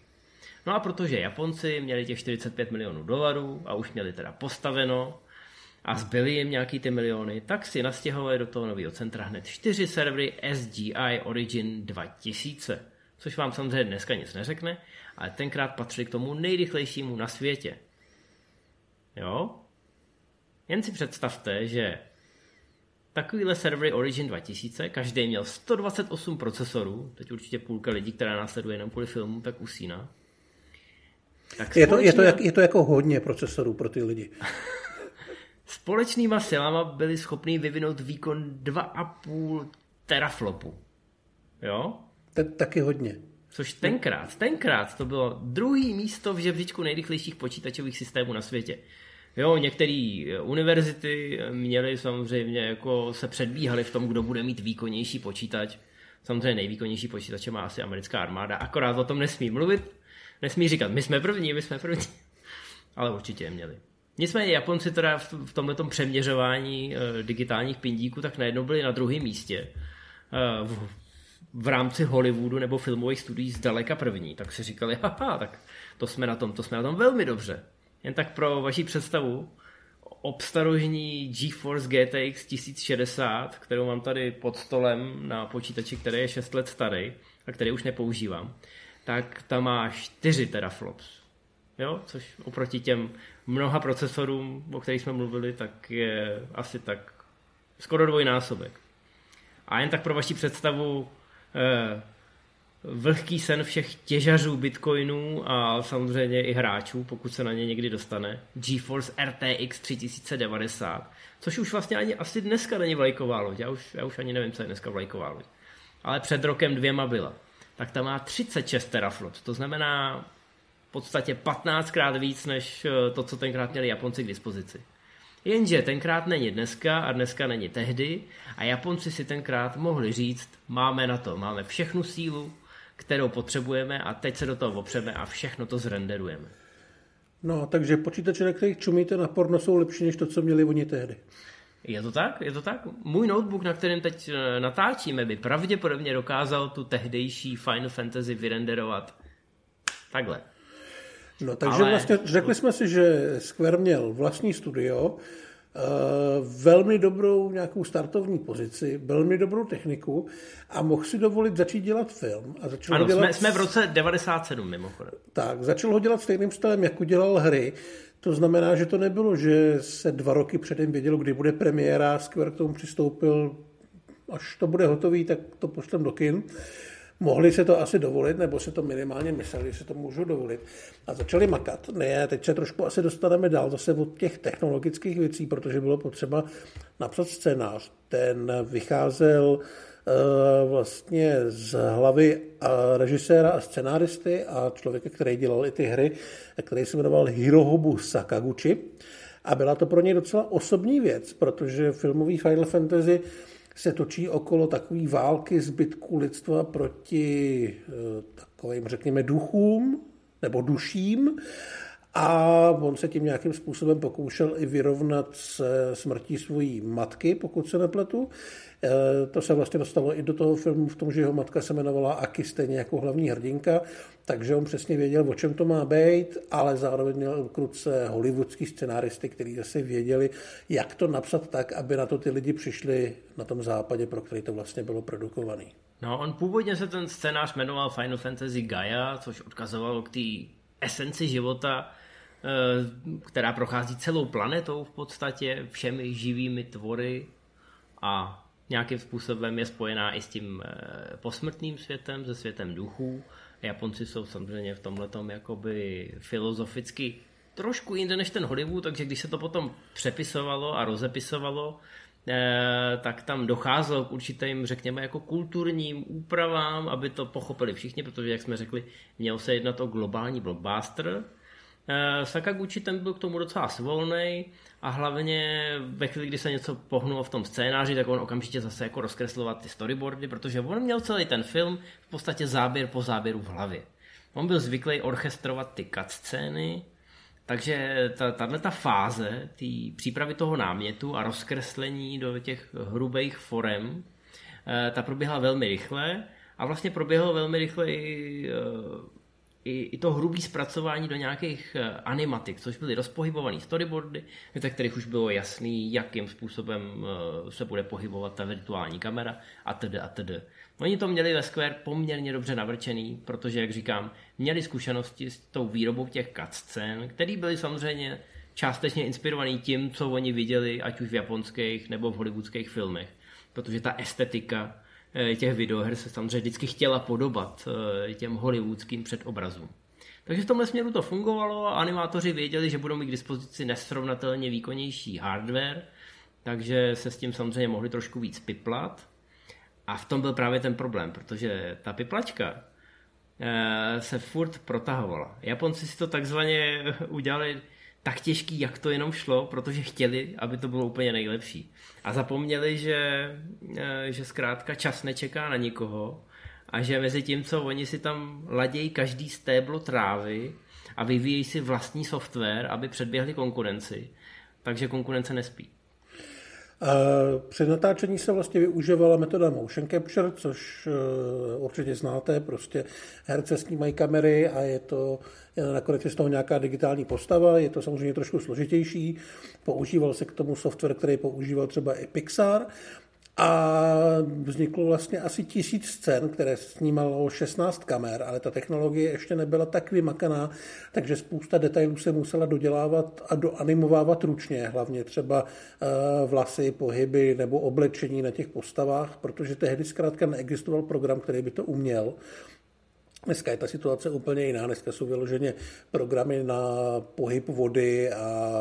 No a protože Japonci měli těch čtyřicet pět milionů dolarů a už měli teda postaveno a zbyly jim nějaký ty miliony, tak si nastěhovali do toho nového centra hned čtyři servery S D I Origin dva tisíce, což vám samozřejmě dneska nic neřekne, ale tenkrát patřili k tomu nejrychlejšímu na světě. Jo? Jen si představte, že takovýhle servery Origin dva tisíce, každý měl sto dvacet osm procesorů, teď určitě půlka lidí, která následuje jenom kvůli filmu, tak usíná. Tak společný... je, to, je, to jak, je to jako hodně procesorů pro ty lidi. Společnýma silama byli schopní vyvinout výkon dva a půl teraflopu. Jo? T- taky hodně. Což tenkrát, tenkrát to bylo druhý místo v žebříčku nejrychlejších počítačových systémů na světě. Jo, některé univerzity měly samozřejmě jako se předbíhaly v tom, kdo bude mít výkonnější počítač. Samozřejmě nejvýkonnější počítače má asi americká armáda, akorát o tom nesmí mluvit, nesmí říkat, my jsme první, my jsme první. Ale určitě je měli. Nicméně Japonci teda v tomhletom přeměřování digitálních pindíků tak najednou byli na druhém místě. V, v rámci Hollywoodu nebo filmových studií zdaleka první. Tak si říkali, haha, tak to jsme na tom, to jsme na tom velmi dobře. Jen tak pro vaši představu, obstarožní GeForce G T X tisíc šedesát, kterou mám tady pod stolem na počítači, který je šest let starý a který už nepoužívám, tak ta má čtyři teraflops. Jo? Což oproti těm mnoha procesorům, o kterých jsme mluvili, tak je asi tak skoro dvojnásobek. A jen tak pro vaši představu, eh, vlhký sen všech těžařů bitcoinů a samozřejmě i hráčů, pokud se na ně někdy dostane, GeForce R T X tři tisíce devadesát, což už vlastně ani asi dneska není vlajková loď, já už, já už ani nevím, co je dneska vlajková loď, ale před rokem dvěma byla, tak ta má třicet šest teraflops, to znamená v podstatě patnáctkrát víc než to, co tenkrát měli Japonci k dispozici. Jenže tenkrát není dneska a dneska není tehdy a Japonci si tenkrát mohli říct, máme na to, máme všechnu sílu, kterou potřebujeme a teď se do toho opřeme a všechno to zrenderujeme. No, takže počítače, na kterých čumíte na porno, jsou lepší než to, co měli oni tehdy. Je to tak? Je to tak? Můj notebook, na kterém teď natáčíme, by pravděpodobně dokázal tu tehdejší Final Fantasy vyrenderovat takhle. No, takže ale... vlastně řekli jsme si, že Square měl vlastní studio, velmi dobrou nějakou startovní pozici, velmi dobrou techniku a mohl si dovolit začít dělat film. A začal ano, dělat... Jsme, jsme v roce devadesát sedm mimochodem. Tak, začal ho dělat stejným stylem, jako dělal hry. To znamená, že to nebylo, že se dva roky předem vědělo, kdy bude premiéra, Square k tomu přistoupil, až to bude hotový, tak to pošlem do kin. Mohli se to asi dovolit, nebo se to minimálně mysleli, že se to můžou dovolit. A začali makat. Ne, teď se trošku asi dostaneme dál zase od těch technologických věcí, protože bylo potřeba napsat scénář. Ten vycházel uh, vlastně z hlavy uh, režiséra a scenáristy a člověka, který dělal i ty hry, který se jmenoval Hironobu Sakaguchi. A byla to pro něj docela osobní věc, protože filmový Final Fantasy se točí okolo takové války zbytku lidstva proti takovým, řekněme, duchům nebo duším a on se tím nějakým způsobem pokoušel i vyrovnat se smrtí svojí matky, pokud se nepletu. To se vlastně dostalo i do toho filmu v tom, že jeho matka se jmenovala Aki, stejně jako hlavní hrdinka, takže on přesně věděl, o čem to má být, ale zároveň měl kruce hollywoodský scenáristy, kteří zase věděli, jak to napsat tak, aby na to ty lidi přišli na tom západě, pro který to vlastně bylo produkovaný. No, on původně se ten scénář jmenoval Final Fantasy Gaia, což odkazovalo k té esenci života, která prochází celou planetou v podstatě, všemi živými tvory a nějakým způsobem je spojená i s tím posmrtným světem, se světem duchů. Japonci jsou samozřejmě v tomhletom jakoby filozoficky trošku jinde než ten Hollywood, takže když se to potom přepisovalo a rozepisovalo, tak tam docházelo k určitým, řekněme, jako kulturním úpravám, aby to pochopili všichni, protože, jak jsme řekli, mělo se jednat o globální blockbuster. Sakaguchi ten byl k tomu docela svolnej a hlavně ve chvíli, kdy se něco pohnulo v tom scénáři, tak on okamžitě zase jako rozkresloval ty storyboardy, protože on měl celý ten film v podstatě záběr po záběru v hlavě. On byl zvyklý orchestrovat ty cutscény, takže tato ta fáze tý přípravy toho námětu a rozkreslení do těch hrubých forem, ta proběhla velmi rychle a vlastně proběhlo velmi rychle i i, i to hrubý zpracování do nějakých animatik, což byly rozpohybované storyboardy, ve kterých už bylo jasný, jakým způsobem se bude pohybovat ta virtuální kamera a tedy a tedy. Oni to měli ve Square poměrně dobře navrčený, protože, jak říkám, měli zkušenosti s tou výrobou těch cutscén, které byly samozřejmě částečně inspirovaný tím, co oni viděli, ať už v japonských nebo v hollywoodských filmech, protože ta estetika těch videoher se samozřejmě vždycky chtěla podobat těm hollywoodským předobrazům. Takže v tomhle směru to fungovalo a animátoři věděli, že budou mít k dispozici nesrovnatelně výkonnější hardware, takže se s tím samozřejmě mohli trošku víc piplat. A v tom byl právě ten problém, protože ta piplačka se furt protahovala. Japonci si to takzvaně udělali tak těžký, jak to jenom šlo, protože chtěli, aby to bylo úplně nejlepší. A zapomněli, že, že zkrátka čas nečeká na nikoho a že mezi tím, co oni si tam ladějí každý stéblo trávy a vyvíjí si vlastní software, aby předběhli konkurenci, takže konkurence nespí. Uh, při natáčení se vlastně využívala metoda motion capture, což uh, určitě znáte, prostě herce snímají kamery a je to nakonec je z toho nějaká digitální postava, je to samozřejmě trošku složitější, používal se k tomu software, který používal třeba i Pixar a vzniklo vlastně asi tisíc scén, které snímalo šestnáct kamer, ale ta technologie ještě nebyla tak vymakaná, takže spousta detailů se musela dodělávat a doanimovávat ručně, hlavně třeba vlasy, pohyby nebo oblečení na těch postavách, protože tehdy zkrátka neexistoval program, který by to uměl. Dneska je ta situace úplně jiná, dneska jsou vyloženě programy na pohyb vody a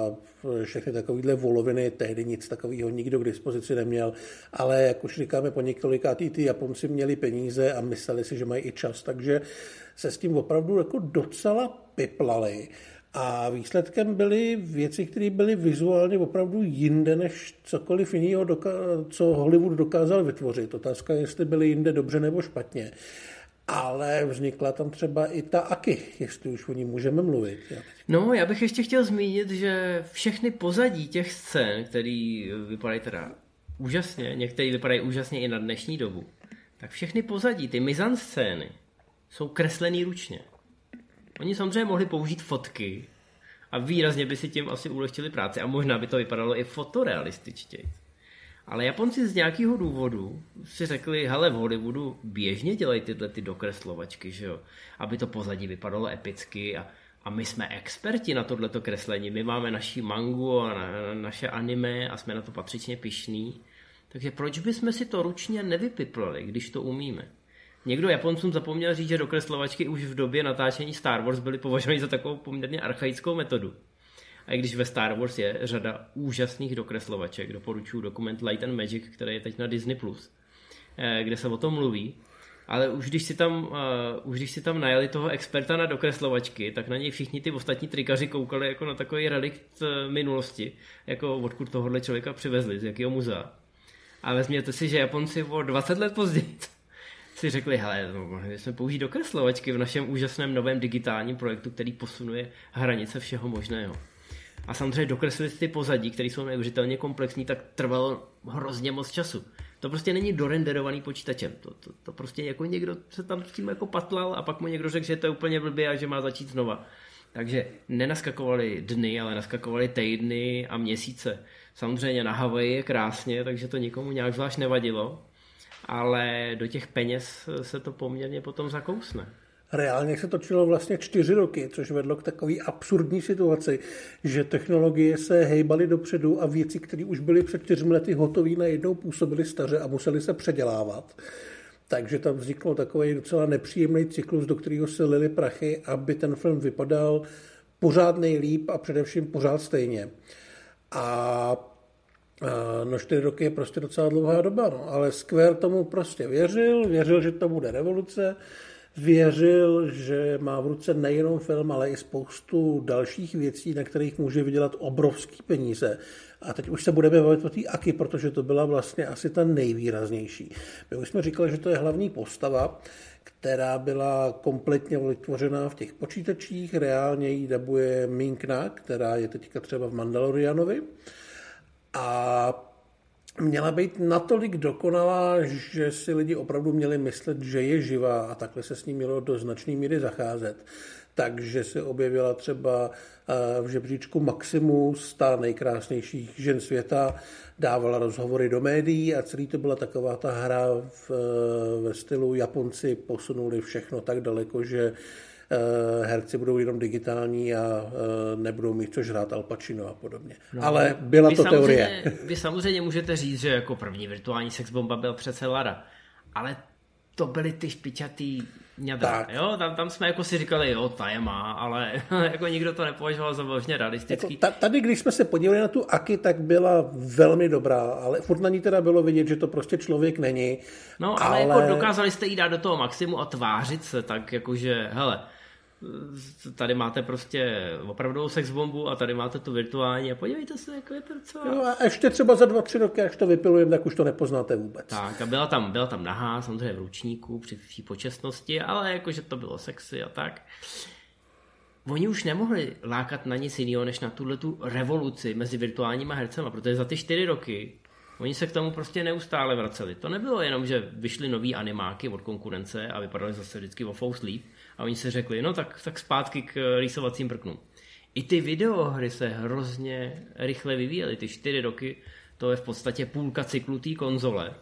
všechny takovýhle voloviny, tehdy nic takového nikdo k dispozici neměl, ale jak už říkáme po několikátý, ty Japonci měli peníze a mysleli si, že mají i čas, takže se s tím opravdu jako docela piplali. A výsledkem byly věci, které byly vizuálně opravdu jinde než cokoliv jiného, co Hollywood dokázal vytvořit. Otázka je, jestli byly jinde dobře nebo špatně. Ale vznikla tam třeba i ta Aki, jestli už o ní můžeme mluvit. No, já bych ještě chtěl zmínit, že všechny pozadí těch scén, které vypadají teda úžasně, některé vypadají úžasně i na dnešní dobu, tak všechny pozadí, ty mizanscény, jsou kreslený ručně. Oni samozřejmě mohli použít fotky a výrazně by si tím asi ulehčili práci a možná by to vypadalo i fotorealističtěji. Ale Japonci z nějakého důvodu si řekli, hele, v Hollywoodu běžně dělají tyhle ty dokreslovačky, že jo? Aby to pozadí vypadalo epicky a, a my jsme experti na tohleto kreslení, my máme naši mangu a na, naše anime a jsme na to patřičně pyšní, takže proč bychom si to ručně nevypiplali, když to umíme? Někdo Japoncům zapomněl říct, že dokreslovačky už v době natáčení Star Wars byly považovány za takovou poměrně archaickou metodu. A i když ve Star Wars je řada úžasných dokreslovaček, doporučuji dokument Light and Magic, který je teď na Disney plus, kde se o tom mluví, ale už když si tam, uh, už když si tam najeli toho experta na dokreslovačky, tak na něj všichni ty ostatní trikaři koukali jako na takový relikt minulosti, jako odkud tohohle člověka přivezli, z jakého muzea. A vezměte si, že Japonci o dvacet let později si řekli, hele, no, my jsme použít dokreslovačky v našem úžasném novém digitálním projektu, který posunuje hranice všeho možného. A samozřejmě dokreslit ty pozadí, které jsou neuvěřitelně komplexní, tak trvalo hrozně moc času. To prostě není dorenderovaný počítačem. To, to, to prostě jako někdo se tam s tím jako patlal a pak mu někdo řekl, že to je úplně blbě a že má začít znova. Takže nenaskakovaly dny, ale naskakovaly týdny a měsíce. Samozřejmě na Havaji je krásně, takže to nikomu nějak zvlášť nevadilo, ale do těch peněz se to poměrně potom zakousne. Reálně se točilo vlastně čtyři roky, což vedlo k takové absurdní situaci, že technologie se hejbaly dopředu a věci, které už byly před čtyřmi lety hotové, najednou působily staře a museli se předělávat. Takže tam vznikl takový docela nepříjemný cyklus, do kterého se lily prachy, aby ten film vypadal pořád nejlíp a především pořád stejně. A no čtyři roky je prostě docela dlouhá doba, no, ale Square tomu prostě věřil, věřil, že to bude revoluce, věřil, že má v ruce nejenom film, ale i spoustu dalších věcí, na kterých může vydělat obrovský peníze. A teď už se budeme bavit o té Aki, protože to byla vlastně asi ta nejvýraznější. My už jsme říkali, že to je hlavní postava, která byla kompletně vytvořená v těch počítačích. Reálně ji dabuje Minkna, která je teďka třeba v Mandalorianovi. A měla být natolik dokonalá, že si lidi opravdu měli myslet, že je živá, a takhle se s ní mělo do značné míry zacházet. Takže se objevila třeba v žebříčku Maximus, ta nejkrásnějších žen světa, dávala rozhovory do médií a celý to byla taková ta hra v, ve stylu Japonci posunuli všechno tak daleko, že herci budou jenom digitální a nebudou mít co žrát Al Pacino a podobně. No, ale byla to teorie. Vy samozřejmě můžete říct, že jako první virtuální sexbomba byl přece Lara, ale to byly ty špičatý ňadra. Jo? Tam, tam jsme jako si říkali, jo, ta je má, ale jako nikdo to nepovažoval za vážně realistický. Jako tady, když jsme se podívali na tu Aki, tak byla velmi dobrá, ale furt na ní teda bylo vidět, že to prostě člověk není. No, ale, ale... jako dokázali jste jí dát do toho maximu a tvářit se tak, jakože, hele, tady máte prostě opravdu sexbombu a tady máte tu virtuální a podívejte se, jako je to co. No a ještě třeba za dva, tři roky, až to vypilujeme, tak už to nepoznáte vůbec. Tak a byla tam, byla tam nahá, samozřejmě v ručníku, při vší počestnosti, ale jakože to bylo sexy a tak. Oni už nemohli lákat na nic jiného, než na tuhletu revoluci mezi virtuálníma hercema, protože za ty čtyři roky oni se k tomu prostě neustále vraceli. To nebylo jenom, že vyšly nový animáky od konkurence a vypadaly zase vždycky o fous líp. A oni si řekli, no tak, tak zpátky k rýsovacím prknům. I ty videohry se hrozně rychle vyvíjely. Ty čtyři roky, to je v podstatě půlka cyklu té konzole.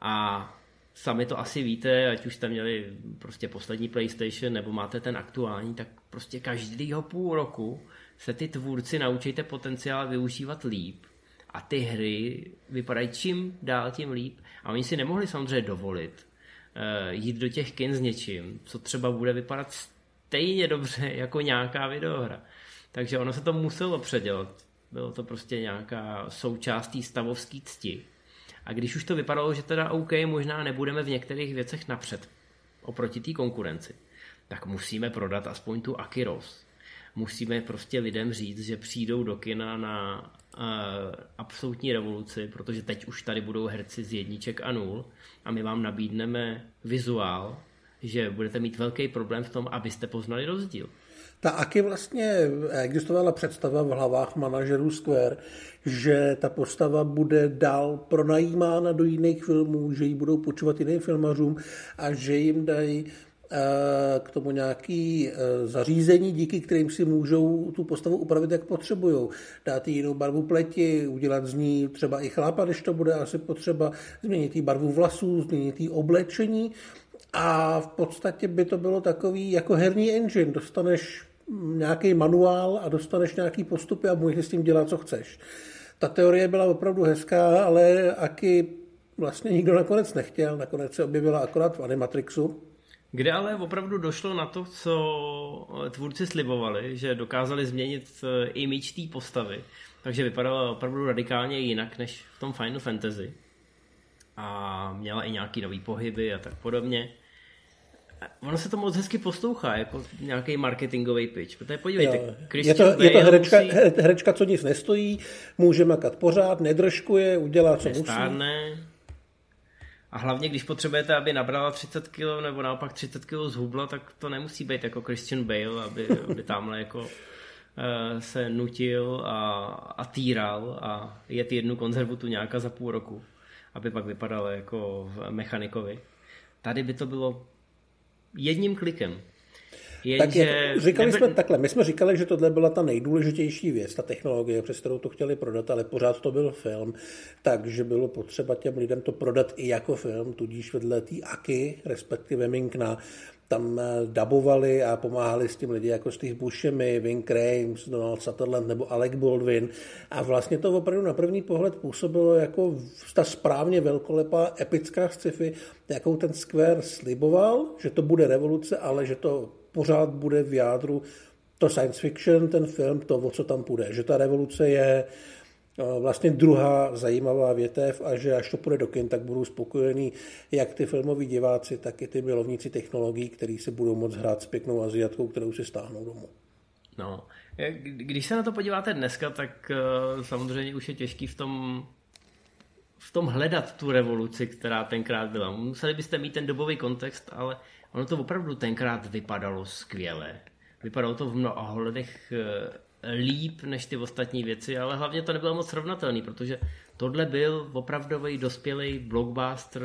A sami to asi víte, ať už jste měli prostě poslední PlayStation nebo máte ten aktuální, tak prostě každýho půl roku se ty tvůrci naučíte potenciál využívat líp. A ty hry vypadají čím dál tím líp. A oni si nemohli samozřejmě dovolit jít do těch kin s něčím, co třeba bude vypadat stejně dobře jako nějaká videohra. Takže ono se to muselo předělat. Bylo to prostě nějaká součástí stavovský cti. A když už to vypadalo, že teda OK, možná nebudeme v některých věcech napřed oproti té konkurenci, tak musíme prodat aspoň tu Akiros. Musíme prostě lidem říct, že přijdou do kina na uh, absolutní revoluci, protože teď už tady budou herci z jedniček a nul a my vám nabídneme vizuál, že budete mít velký problém v tom, abyste poznali rozdíl. Ta Aki vlastně existovala představa v hlavách manažerů Square, že ta postava bude dál pronajímána do jiných filmů, že ji budou půjčovat jiným filmařům a že jim dají k tomu nějaký zařízení, díky kterým si můžou tu postavu upravit, jak potřebujou. Dát jí jinou barvu pleti, udělat z ní třeba i chlapa, když to bude asi potřeba, změnit jí barvu vlasů, změnit jí oblečení a v podstatě by to bylo takový jako herní engine. Dostaneš nějaký manuál a dostaneš nějaký postupy a můžeš s tím dělat, co chceš. Ta teorie byla opravdu hezká, ale Aki vlastně nikdo nakonec nechtěl. Nakonec se objevila akorát v Animatrixu, kde ale opravdu došlo na to, co tvůrci slibovali, že dokázali změnit image té postavy, takže vypadala opravdu radikálně jinak než v tom Final Fantasy a měla i nějaký nový pohyby a tak podobně. Ono se to moc hezky poslouchá, jako nějaký marketingový pitch, protože podívejte, je to, je to herečka, musí... herečka, co nic nestojí, může makat pořád, nedržkuje, udělá, co nestárne. Musí. A hlavně, když potřebujete, aby nabrala třicet kilogramů nebo naopak třicet kilogramů zhubla, tak to nemusí být jako Christian Bale, aby, aby tamhle jako uh, se nutil a, a týral a jet jednu konzervu tu nějaká za půl roku, aby pak vypadalo jako mechanikovi. Tady by to bylo jedním klikem. Jenže... Tak jak říkali jsme takhle, my jsme říkali, že tohle byla ta nejdůležitější věc, ta technologie, přes kterou to chtěli prodat, ale pořád to byl film, takže bylo potřeba těm lidem to prodat i jako film, tudíž vedle té Aki, respektive Minkna, tam dabovali a pomáhali s tím lidi jako Steve Buscemi, Vin Crames, Donald Sutherland nebo Alec Baldwin a vlastně to opravdu na první pohled působilo jako ta správně velkolepá epická sci-fi, jakou ten Square sliboval, že to bude revoluce, ale že to pořád bude v jádru to science fiction, ten film, to, o co tam půjde. Že ta revoluce je vlastně druhá zajímavá větev a že až to půjde do kin, tak budou spokojení jak ty filmoví diváci, tak i ty milovníci technologií, který si budou moc hrát s pěknou Aziatkou, kterou si stáhnou domů. No, když se na to podíváte dneska, tak samozřejmě už je těžký v tom, v tom hledat tu revoluci, která tenkrát byla. Museli byste mít ten dobový kontext, ale ono to opravdu tenkrát vypadalo skvěle. Vypadalo to v mnoha ohledech líp než ty ostatní věci, ale hlavně to nebylo moc srovnatelné, protože Tohle byl opravdový dospělý blockbuster,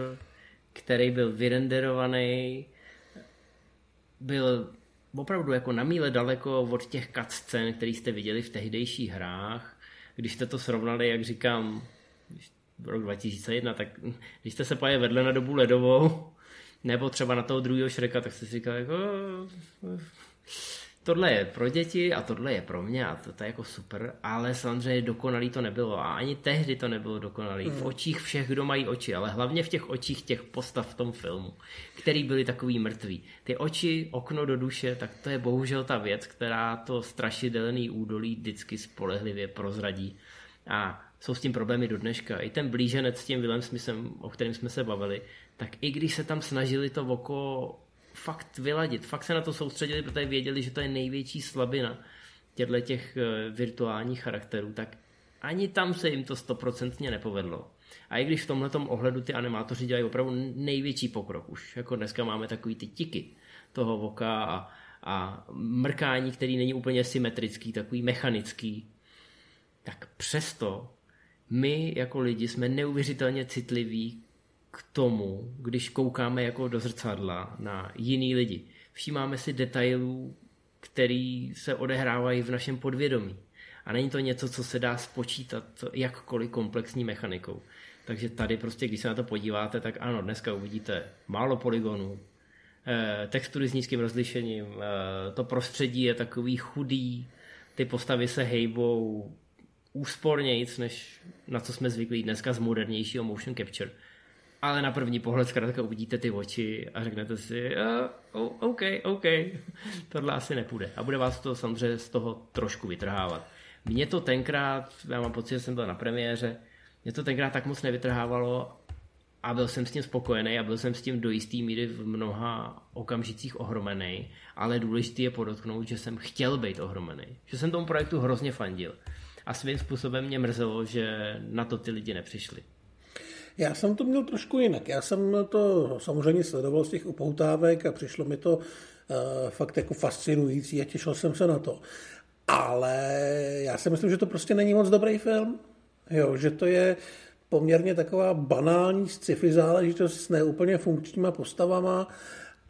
který byl vyrenderovaný, byl opravdu jako na míle daleko od těch cutscén, které jste viděli v tehdejších hrách. Když jste to srovnali, jak říkám, rok dva tisíce jedna, tak když jste se páje vedle na Dobu ledovou, nebo třeba na toho druhého Šreka, tak jste si říkal jako... Tohle je pro děti a tohle je pro mě a to, to je jako super, ale samozřejmě dokonalý to nebylo a ani tehdy to nebylo dokonalý. V očích všech, kdo mají oči, ale hlavně v těch očích těch postav v tom filmu, který byly takový mrtví. Ty oči, okno do duše, tak to je bohužel ta věc, která to strašidelný údolí vždycky spolehlivě prozradí. A jsou s tím problémy do dneška. I ten Blíženec s tím Willem Smithem, o kterém jsme se bavili, tak i když se tam snažili to oko fakt vyladit, fakt se na to soustředili, protože věděli, že to je největší slabina těchto těch virtuálních charakterů, tak ani tam se jim to stoprocentně nepovedlo. A i když v tomhletom ohledu ty animátoři dělají opravdu největší pokrok už, jako dneska máme takový ty tiky toho voka a, a mrkání, který není úplně symetrický, takový mechanický, tak přesto my jako lidi jsme neuvěřitelně citliví k tomu, když koukáme jako do zrcadla na jiný lidi. Všímáme si detailů, který se odehrávají v našem podvědomí. A není to něco, co se dá spočítat jakkoliv komplexní mechanikou. Takže tady prostě, když se na to podíváte, tak ano, dneska uvidíte málo polygonů, textury s nízkým rozlišením, to prostředí je takový chudý, ty postavy se hejbou úspornějc, než na co jsme zvyklí dneska z modernějšího motion capture. Ale na první pohled zkrátka uvidíte ty oči a řeknete si uh, OK, OK, tohle asi nepůjde. A bude vás to samozřejmě z toho trošku vytrhávat. Mně to tenkrát, já mám pocit, že jsem byl na premiéře, mě to tenkrát tak moc nevytrhávalo a byl jsem s tím spokojený a byl jsem s tím do jisté míry v mnoha okamžicích ohromený, ale důležité je podotknout, že jsem chtěl být ohromený. Že jsem tomu projektu hrozně fandil. A svým způsobem mě mrzelo, že na to ty lidi nepřišli. Já jsem to měl trošku jinak. Já jsem to samozřejmě sledoval z těch upoutávek a přišlo mi to uh, fakt jako fascinující a těšil jsem se na to. Ale já si myslím, že to prostě není moc dobrý film. Jo, že to je poměrně taková banální sci-fi záležitost s neúplně funkčníma postavama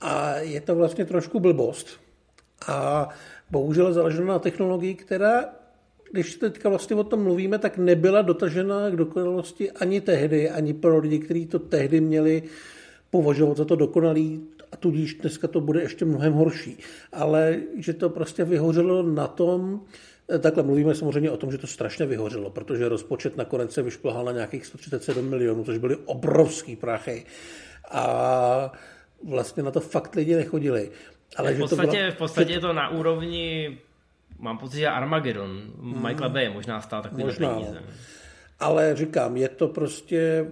a je to vlastně trošku blbost. A bohužel založeno na technologii, která když teďka vlastně o tom mluvíme, tak nebyla dotažena k dokonalosti ani tehdy, ani pro lidi, kteří to tehdy měli považovat za to dokonalý a tudíž dneska to bude ještě mnohem horší. Ale že to prostě vyhořelo na tom, takhle mluvíme samozřejmě o tom, že to strašně vyhořelo, protože rozpočet nakonec se vyšplhal na nějakých sto třicet sedm milionů, což byly obrovský prachy a vlastně na to fakt lidi nechodili. Ale v podstatě, že to byla... v podstatě je to na úrovni... Mám pocit, že Armageddon, Michaela hmm. Bay možná stál takový peníze. Ale říkám, je to prostě...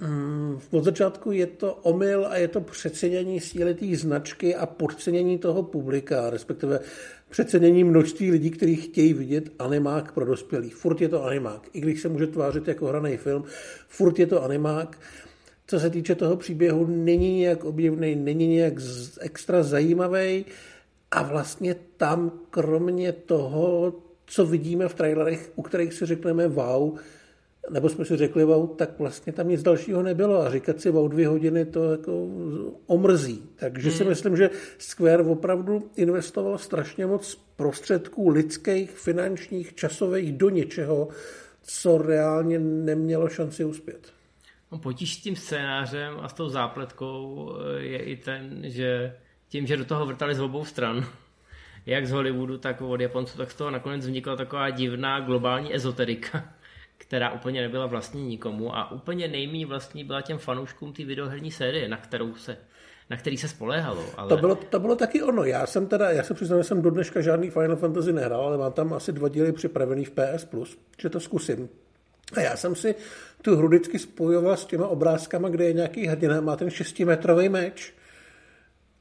Mm, od začátku je to omyl a je to přecenění síly té značky a podcenění toho publika, respektive přecenění množství lidí, kteří chtějí vidět animák pro dospělí. Furt je to animák. I když se může tvářit jako hraný film, furt je to animák. Co se týče toho příběhu, není nějak objevný, není nějak extra zajímavý. A vlastně tam, kromě toho, co vidíme v trailerech, u kterých si řekneme wow, nebo jsme si řekli wow, tak vlastně tam nic dalšího nebylo. A říkat si wow dvě hodiny, to jako omrzí. Takže hmm. si myslím, že Square opravdu investoval strašně moc prostředků lidských, finančních, časových do něčeho, co reálně nemělo šanci uspět. No, potíž s tím scénářem a s tou zápletkou je i ten, že tím, že do toho vrtali z obou stran, jak z Hollywoodu, tak od Japonců, tak z toho nakonec vznikla taková divná globální ezoterika, která úplně nebyla vlastní nikomu a úplně nejméně vlastní byla těm fanouškům té videoherní série, na kterou se, na který se spoléhalo. Ale... To, bylo, to bylo taky ono. Já jsem teda, já se přiznám, že jsem do dneška žádný Final Fantasy nehrál, ale mám tam asi dva díly připravený v P S plus, že to zkusím. A já jsem si tu hru vždycky spojoval s těma obrázkama, kde je nějaký hrdina, má ten šestimetrový meč.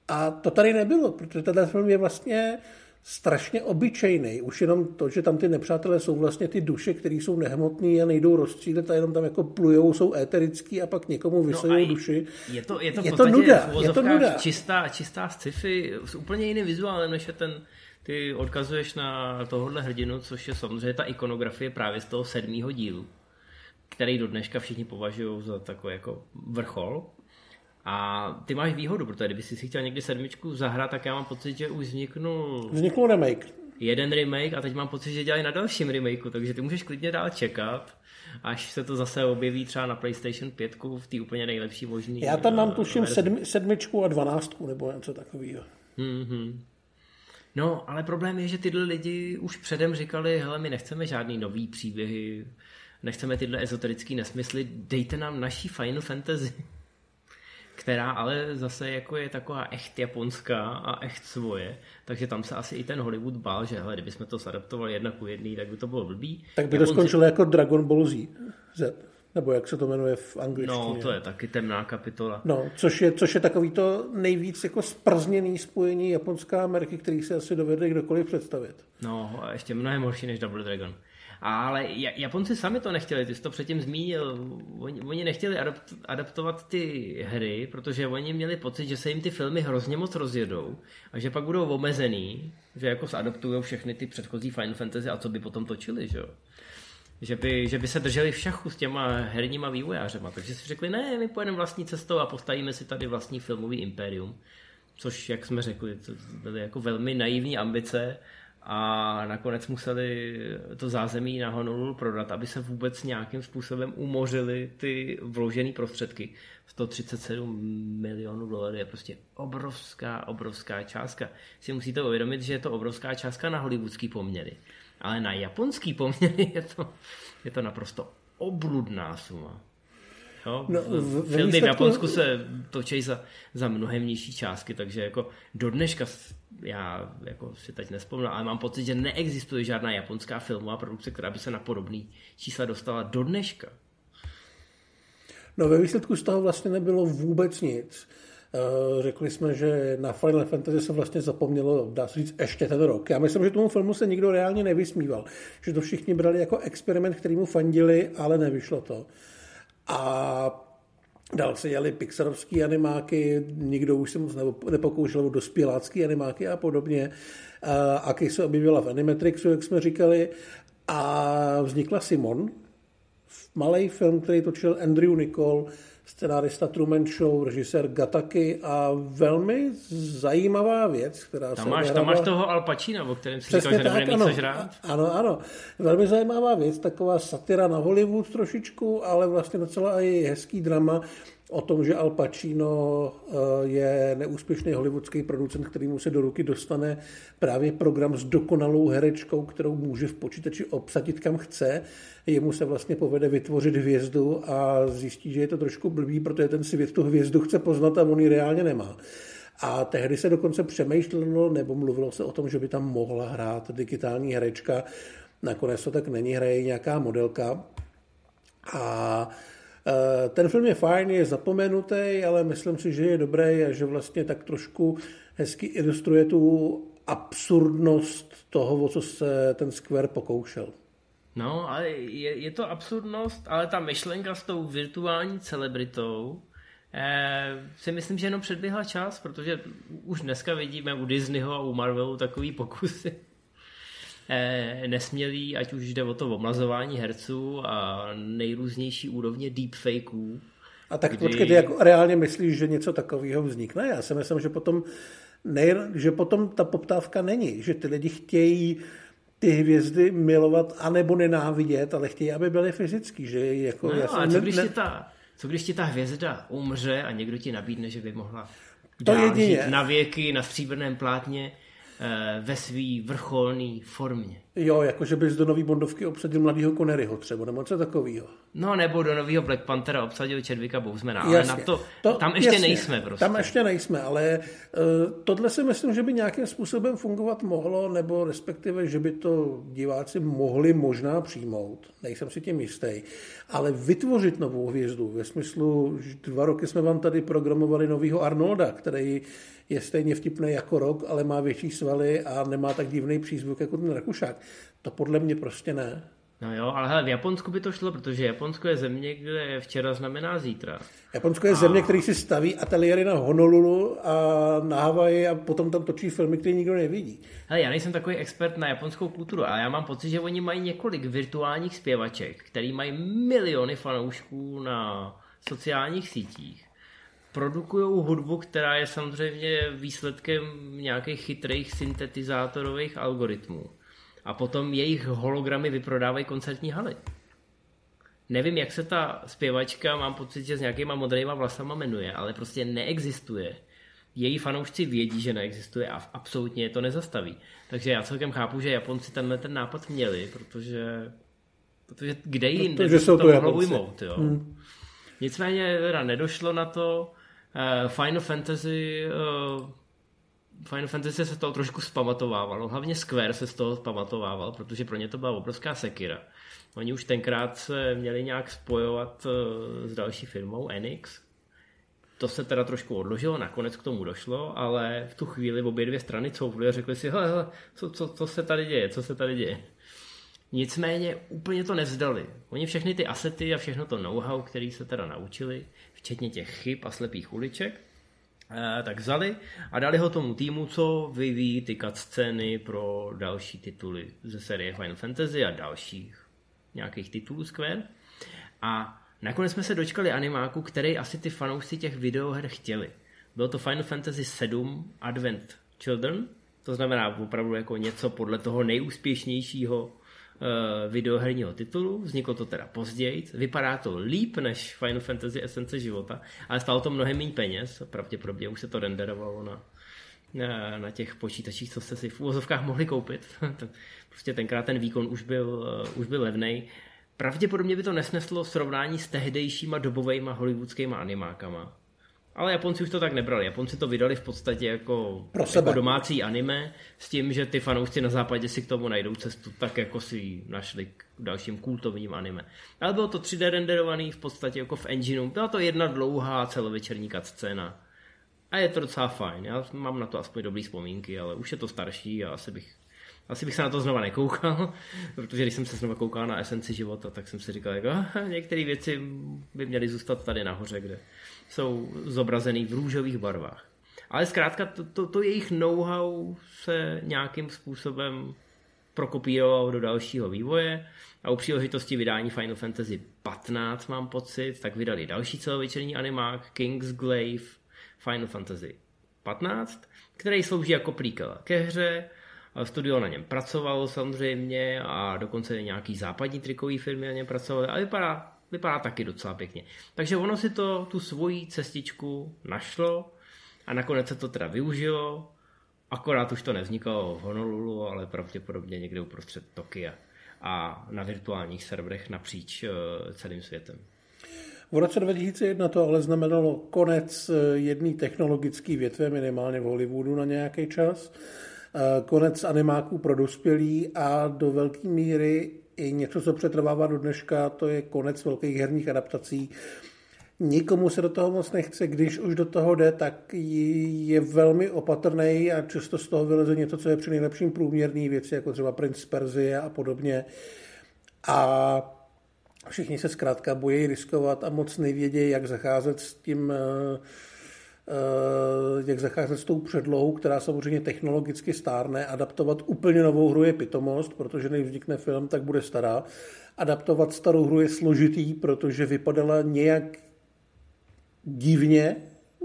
A to tady nebylo, protože tenhle film je vlastně strašně obyčejný. Už jenom to, že tam ty nepřátelé jsou vlastně ty duše, které jsou nehmotný a nejdou rozstřílet a jenom tam jako plujou, jsou éterický a pak někomu vysejou no duši. Je to, je to v podstatě je to nuda. Čistá, čistá sci-fi s úplně jiným vizuálem, než je ten, ty odkazuješ na tohohle hrdinu, což je samozřejmě ta ikonografie právě z toho sedmýho dílu, který do dneška všichni považují za takový jako vrchol. A ty máš výhodu, protože kdyby jsi si chtěl někdy sedmičku zahrát, tak já mám pocit, že už vzniknul... Vzniknul remake. Jeden remake a teď mám pocit, že dělají na dalším remakeu, takže ty můžeš klidně dál čekat, až se to zase objeví třeba na PlayStation pět v té úplně nejlepší možný... Já tam mám tuším sedmi, sedmičku a dvanáctku nebo něco takového. Mm-hmm. No, ale problém je, že tyhle lidi už předem říkali, hele, my nechceme žádný nový příběhy, nechceme tyhle ezoterický nesmysly, dejte nám naší Final Fantasy, která ale zase jako je taková echt japonská a echt svoje, takže tam se asi i ten Hollywood bál, že hele, kdybychom to zadaptovali jedna ku jedný, tak by to bylo blbý. Tak by Japonci... to skončilo jako Dragon Ball Z, nebo jak se to jmenuje v angličtině. No, to je taky temná kapitola. No, což je, což je takový to nejvíc jako sprzněný spojení Japonska a Ameriky, který se asi dovedli kdokoliv představit. No, a ještě mnohem horší než Double Dragon. Ale Japonci sami to nechtěli, ty jsi to předtím zmínil, oni, oni nechtěli adapt, adaptovat ty hry, protože oni měli pocit, že se jim ty filmy hrozně moc rozjedou a že pak budou omezený, že jako zadaptujou všechny ty předchozí Final Fantasy a co by potom točili, že jo? Že by, že by se drželi v šachu s těma herníma vývojářema, takže si řekli, ne, my pojedeme vlastní cestou a postavíme si tady vlastní filmový impérium, což, jak jsme řekli, to byly jako velmi naivní ambice, a nakonec museli to zázemí na Honolulu prodat, aby se vůbec nějakým způsobem umořily ty vložené prostředky. sto třicet sedm milionů dolarů je prostě obrovská, obrovská částka. Si musíte uvědomit, že je to obrovská částka na hollywoodský poměry. Ale na japonský poměry je to, je to naprosto obludná suma. Jo? No, v, Filmy výsledku... v Japonsku se točí za, za mnohem nižší částky, takže jako do dneška já jako si teď nespomínám, ale mám pocit, že neexistuje žádná japonská filmová produkce, která by se na podobný čísla dostala do dneška. No ve výsledku z toho vlastně nebylo vůbec nic. Řekli jsme, že na Final Fantasy se vlastně zapomnělo, dá se říct, ještě ten rok. Já myslím, že tomu filmu se nikdo reálně nevysmíval, že to všichni brali jako experiment, kterýmu fandili, ale nevyšlo to. A dál se dělali pixarovský animáky, nikdo už se moc nepokoušel o dospělácký animáky a podobně. Aki se objevila v Animatrixu, jak jsme říkali, a vznikla Simon, malý film, který točil Andrew Niccol, scenárista Truman Show, režisér Gataky a velmi zajímavá věc, která tam se máš, tam máš toho Al Pacina, o kterém si říkal, že nebude mít co žrát. Ano, ano. Velmi zajímavá věc, taková satira na Hollywood trošičku, ale vlastně docela i hezký drama o tom, že Al Pacino je neúspěšný hollywoodský producent, kterýmu se do ruky dostane právě program s dokonalou herečkou, kterou může v počítači obsadit kam chce. Jemu se vlastně povede vytvořit hvězdu a zjistí, že je to trošku blbý, protože ten svět tu hvězdu chce poznat a on ji reálně nemá. A tehdy se dokonce přemýšlelo nebo mluvilo se o tom, že by tam mohla hrát digitální herečka. Nakonec to tak není, hraje nějaká modelka. A ten film je fajn, je zapomenutý, ale myslím si, že je dobrý a že vlastně tak trošku hezky ilustruje tu absurdnost toho, o co se ten Square pokoušel. No, ale je, je to absurdnost, ale ta myšlenka s tou virtuální celebritou eh, si myslím, že jenom předběhla čas, protože už dneska vidíme u Disneyho a u Marvelu takový pokusy. Nesmělý, ať už jde o to omlazování herců a nejrůznější úrovně deepfakeů. A tak kdy... počkej, ty jako reálně myslíš, že něco takového vznikne? Já si myslím, že potom, nej... že potom ta poptávka není, že ty lidi chtějí ty hvězdy milovat anebo nenávidět, ale chtějí, aby byly fyzický. Že jako... no, já a co, ne... když ta... co když ti ta hvězda umře a někdo ti nabídne, že by mohla dál žít na věky, na stříbrném plátně ve svý vrcholný formě. Jo, jakože bys do nový Bondovky obsadil mladýho Conneryho třeba, nebo co takovýho. No, nebo do novýho Black Panthera obsadil Chadwicka Bosemana, ale jasně, na to, to tam ještě jasně, nejsme prostě. Tam ještě nejsme, ale uh, tohle si myslím, že by nějakým způsobem fungovat mohlo, nebo respektive, že by to diváci mohli možná přijmout. Nejsem si tím jistý. Ale vytvořit novou hvězdu, ve smyslu, že dva roky jsme vám tady programovali novýho Arnolda, který je stejně vtipný jako Rock, ale má větší svaly a nemá tak divný přízvuk jako ten Rakušák. To podle mě prostě ne. No jo, ale hele, v Japonsku by to šlo, protože Japonsko je země, kde včera znamená zítra. Japonsko je a... země, který si staví ateliéry na Honolulu a na Havaji a potom tam točí filmy, které nikdo nevidí. Hele, já nejsem takový expert na japonskou kulturu, ale já mám pocit, že oni mají několik virtuálních zpěvaček, který mají miliony fanoušků na sociálních sítích. Produkují hudbu, která je samozřejmě výsledkem nějakých chytrých syntetizátorových algoritmů. A potom jejich hologramy vyprodávají koncertní haly. Nevím, jak se ta zpěvačka, mám pocit, že s nějakýma modrýma vlasama jmenuje, ale prostě neexistuje. Její fanoušci vědí, že neexistuje a absolutně je to nezastaví. Takže já celkem chápu, že Japonci tenhle ten nápad měli, protože, protože kde jinde by se to mohlo ujmout. Jo. Hmm. Nicméně teda nedošlo na to. Final Fantasy... Final Fantasy se toho trošku zpamatovávalo, hlavně Square se z toho zpamatovával, protože pro ně to byla obrovská sekira. Oni už tenkrát se měli nějak spojovat s další firmou Enix. To se teda trošku odložilo, nakonec k tomu došlo, ale v tu chvíli obě dvě strany couvly a řekli si, hele, hele co, co, co se tady děje, co se tady děje. Nicméně úplně to nevzdali. Oni všechny ty asety a všechno to know-how, který se teda naučili, včetně těch chyb a slepých uliček, tak vzali a dali ho tomu týmu, co vyvíjí ty cutscény pro další tituly ze série Final Fantasy a dalších nějakých titulů Square. A nakonec jsme se dočkali animáku, který asi ty fanoušci těch videoher chtěli. Bylo to Final Fantasy sedm Advent Children, to znamená opravdu jako něco podle toho nejúspěšnějšího videoherního titulu, vzniklo to teda později, vypadá to líp než Final Fantasy Esence života, ale stálo to mnohem méně peněz, pravděpodobně už se to renderovalo na, na, na těch počítačích, co jste si v uvozovkách mohli koupit, prostě tenkrát ten výkon už byl, už byl levnej, pravděpodobně by to nesneslo srovnání s tehdejšíma dobovejma hollywoodskýma animákama. Ale Japonci už to tak nebrali. Japonci to vydali v podstatě jako, jako domácí anime s tím, že ty fanoušci na západě si k tomu najdou cestu tak, jako si ji našli k dalším kultovním anime. Ale bylo to tři dé renderovaný v podstatě jako v engineu. Byla to jedna dlouhá celovečerní cutscéna. A je to docela fajn. Já mám na to aspoň dobrý vzpomínky, ale už je to starší a asi bych, asi bych se na to znova nekoukal. Protože když jsem se znova koukal na Esenci života, tak jsem si říkal, jako, některé věci by měly zůstat tady nahoře, kde jsou zobrazený v růžových barvách. Ale zkrátka to, to, to jejich know-how se nějakým způsobem prokopírovalo do dalšího vývoje a u příležitosti vydání Final Fantasy patnáct, mám pocit, tak vydali další celovečerní animák Kingsglaive Final Fantasy patnáct, který slouží jako prequel ke hře. Studio na něm pracovalo samozřejmě a dokonce nějaký západní trikový firmy na něm pracovaly a vypadá vypadá taky docela pěkně. Takže ono si to tu svoji cestičku našlo a nakonec se to teda využilo, akorát už to nevznikalo v Honolulu, ale pravděpodobně někde uprostřed Tokia a na virtuálních serverech napříč celým světem. V roce dva tisíce jedna to ale znamenalo konec jedné technologické větve, minimálně v Hollywoodu na nějaký čas, konec animáků pro dospělí a do velké míry i něco, co přetrvává do dneška, to je konec velkých herních adaptací. Nikomu se do toho moc nechce, když už do toho jde, tak je velmi opatrný a často z toho vyleze něco, co je při nejlepším průměrný věci, jako třeba Prince z Perzie a podobně. A všichni se zkrátka bojí riskovat a moc nevědějí, jak zacházet s tím... jak zacházet s tou předlohou, která samozřejmě technologicky stárne. Adaptovat úplně novou hru je pitomost, protože než vznikne film, tak bude stará. Adaptovat starou hru je složitý, protože vypadala nějak divně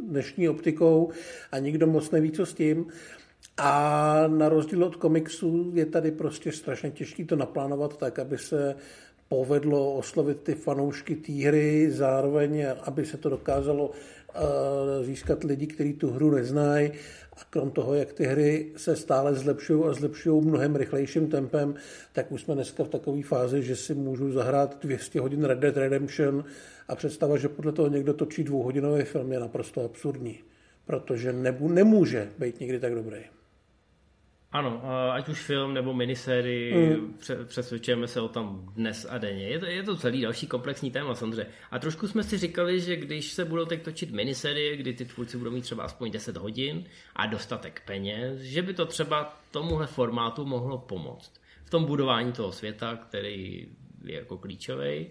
dnešní optikou a nikdo moc neví, co s tím. A na rozdíl od komiksů je tady prostě strašně těžké to naplánovat tak, aby se povedlo oslovit ty fanoušky té hry, zároveň aby se to dokázalo získat lidi, kteří tu hru neznají, a krom toho, jak ty hry se stále zlepšují a zlepšují mnohem rychlejším tempem, tak už jsme dneska v takové fázi, že si můžu zahrát dvě stě hodin Red Dead Redemption a představa, že podle toho někdo točí dvouhodinový film, je naprosto absurdní, protože nebu, nemůže být nikdy tak dobrý. Ano, ať už film nebo minisérii, mm. přesvědčujeme se o tom dnes a denně. Je to, je to celý další komplexní téma samozřejmě. A trošku jsme si říkali, že když se budou teď točit minisérie, kdy ty tvůrci budou mít třeba aspoň deset hodin a dostatek peněz, že by to třeba tomuhle formátu mohlo pomoct v tom budování toho světa, který je jako klíčový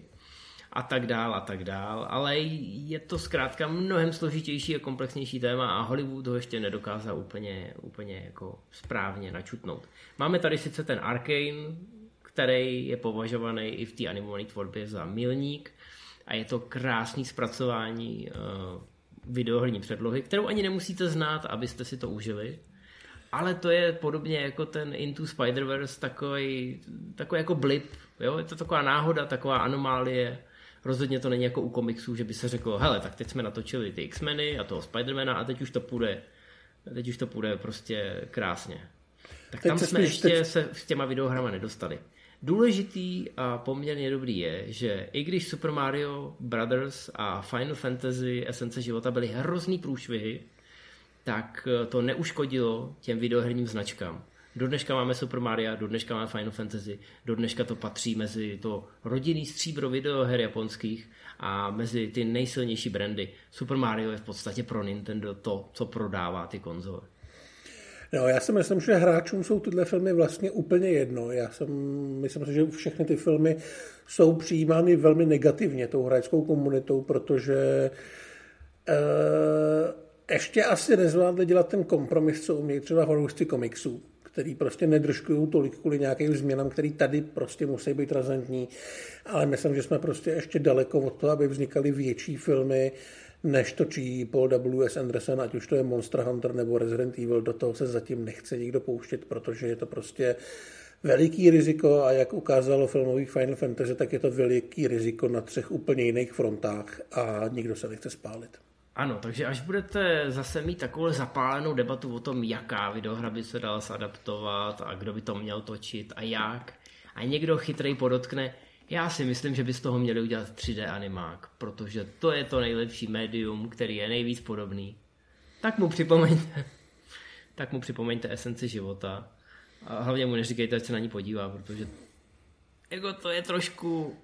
a tak dál a tak dál, ale je to zkrátka mnohem složitější a komplexnější téma a Hollywood ho ještě nedokázal úplně, úplně jako správně načutnout. Máme tady sice ten Arcane, který je považovaný i v té animované tvorbě za milník a je to krásný zpracování uh, videohrní předlohy, kterou ani nemusíte znát, abyste si to užili. Ale to je podobně jako ten Into Spider-Verse, takový, takový jako blip, jo? Je to taková náhoda, taková anomálie. Rozhodně to není jako u komiksů, že by se řeklo, hele, tak teď jsme natočili ty X-meny a toho Spider-mana a teď už to půjde, teď už to půjde prostě krásně. Tak teď tam jsme spíš, ještě teď... se s těma videohrama nedostali. Důležitý a poměrně dobrý je, že i když Super Mario Bros. A Final Fantasy Esence života byly hrozný průšvihy, tak to neuškodilo těm videoherním značkám. Do dneška máme Super Mario, do dneška máme Final Fantasy, do dneška to patří mezi to rodinný stříbro videoher japonských a mezi ty nejsilnější brandy. Super Mario je v podstatě pro Nintendo to, co prodává ty konzole. No, já si myslím, že hráčům jsou tyhle filmy vlastně úplně jedno. Já jsem, myslím si, že všechny ty filmy jsou přijímány velmi negativně tou hráčskou komunitou, protože... E- Ještě asi nezvládli dělat ten kompromis, co umějí třeba fanoušci komiksů, který prostě nedržkují tolik kvůli nějakým změnám, které tady prostě musí být razantní, ale myslím, že jsme prostě ještě daleko od toho, aby vznikaly větší filmy, než točí Paul W S. Anderson, ať už to je Monster Hunter nebo Resident Evil, do toho se zatím nechce nikdo pouštět, protože je to prostě veliký riziko a jak ukázalo filmový Final Fantasy, tak je to veliký riziko na třech úplně jiných frontách a nikdo se nechce spálit. Ano, takže až budete zase mít takovou zapálenou debatu o tom, jaká videohra by se dala zadaptovat a kdo by to měl točit a jak, a někdo chytrej podotkne, já si myslím, že by z toho měli udělat tři dé animák, protože to je to nejlepší médium, který je nejvíc podobný. Tak mu připomeňte, tak mu připomeňte esenci života a hlavně mu neříkejte, ať se na ní podívá, protože jako to je trošku...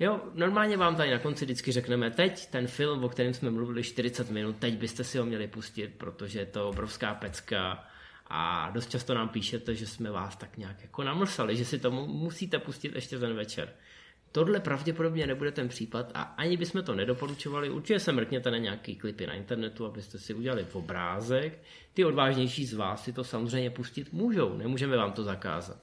Jo, normálně vám tady na konci vždycky řekneme, teď ten film, o kterém jsme mluvili čtyřicet minut, teď byste si ho měli pustit, protože je to obrovská pecka a dost často nám píšete, že jsme vás tak nějak jako namlsali, že si to musíte pustit ještě ten večer. Tohle pravděpodobně nebude ten případ a ani bychom to nedoporučovali, určitě se mrkněte na nějaký klipy na internetu, abyste si udělali obrázek, ty odvážnější z vás si to samozřejmě pustit můžou, nemůžeme vám to zakázat.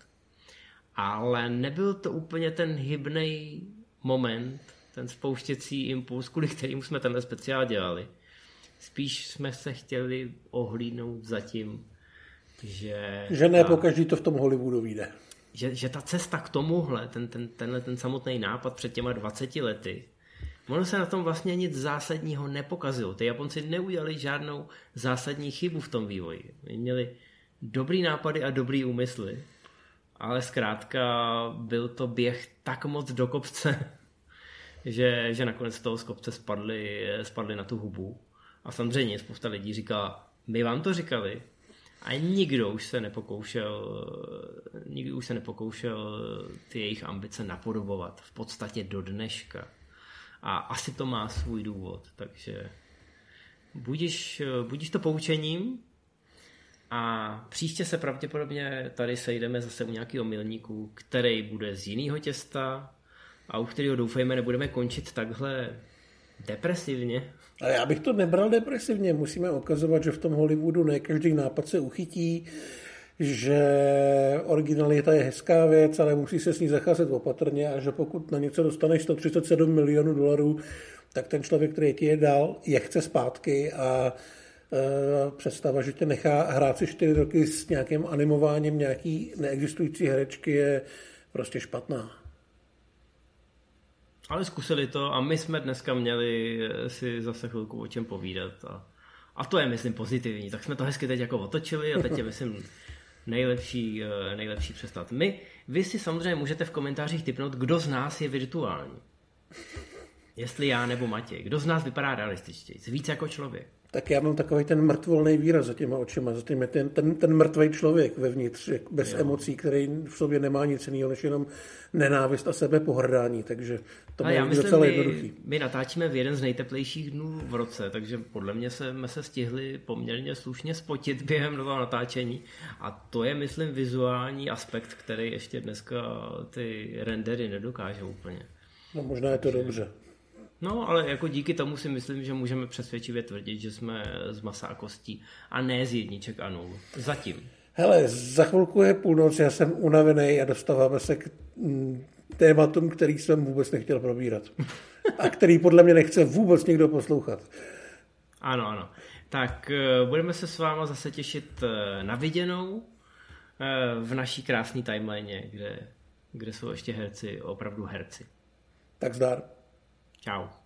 Ale nebyl to úplně ten hybnej moment, ten spouštěcí impuls, kvůli kterému jsme tenhle speciál dělali. Spíš jsme se chtěli ohlídnout za tím, že... Že ne, ta, pokaždý to v tom Hollywoodu vyjde. Že, že ta cesta k tomuhle, ten, ten, tenhle ten samotný nápad před těma dvaceti lety, ono se na tom vlastně nic zásadního nepokazilo. Ty Japonci neudělali žádnou zásadní chybu v tom vývoji. Měli dobrý nápady a dobrý úmysly, ale zkrátka byl to běh tak moc do kopce, že, že nakonec toho z kopce spadli, spadli na tu hubu. A samozřejmě spousta lidí říkala, my vám to říkali. A nikdo už se nepokoušel, nikdo už se nepokoušel ty jejich ambice napodobovat. V podstatě do dneška. A asi to má svůj důvod. Takže budiš, budiš to poučením. A příště se pravděpodobně tady sejdeme zase u nějakého milníku, který bude z jiného těsta a u kterého doufejme nebudeme končit takhle depresivně. Ale já bych to nebral depresivně. Musíme ukazovat, že v tom Hollywoodu ne každý nápad se uchytí, že originalita je hezká věc, ale musí se s ní zacházet opatrně a že pokud na něco dostaneš sto třicet sedm milionů dolarů, tak ten člověk, který ti je dal, je chce zpátky a představa, že tě nechá hrát si čtyři roky s nějakým animováním nějaký neexistující herečky je prostě špatná. Ale zkusili to a my jsme dneska měli si zase chvilku o čem povídat a, a to je, myslím, pozitivní. Tak jsme to hezky teď jako otočili a teď je, myslím, nejlepší, nejlepší přestat. My, vy si samozřejmě můžete v komentářích tipnout, kdo z nás je virtuální. Jestli já nebo Matěj. Kdo z nás vypadá realističtěji? Víc jako člověk. Tak já mám takový ten mrtvolný výraz za těma očima, za tím ten, ten, ten mrtvej člověk vevnitř, bez jo. emocí, který v sobě nemá nic jiného, než jenom nenávist a sebepohrdání, takže to je docela jednoduchý. My, my natáčíme v jeden z nejteplejších dnů v roce, takže podle mě jsme se stihli poměrně slušně spotit během toho natáčení a to je, myslím, vizuální aspekt, který ještě dneska ty rendery nedokážou úplně. No možná je to dobře. No, ale jako díky tomu si myslím, že můžeme přesvědčivě tvrdit, že jsme z masa a kostí a ne z jedniček a nul. Zatím. Hele, za chvilku je půlnoc, já jsem unavený a dostáváme se k tématům, který jsem vůbec nechtěl probírat. A který podle mě nechce vůbec nikdo poslouchat. Ano, ano. Tak budeme se s váma zase těšit na viděnou v naší krásné timeline, kde, kde jsou ještě herci, opravdu herci. Tak zdar. Čau.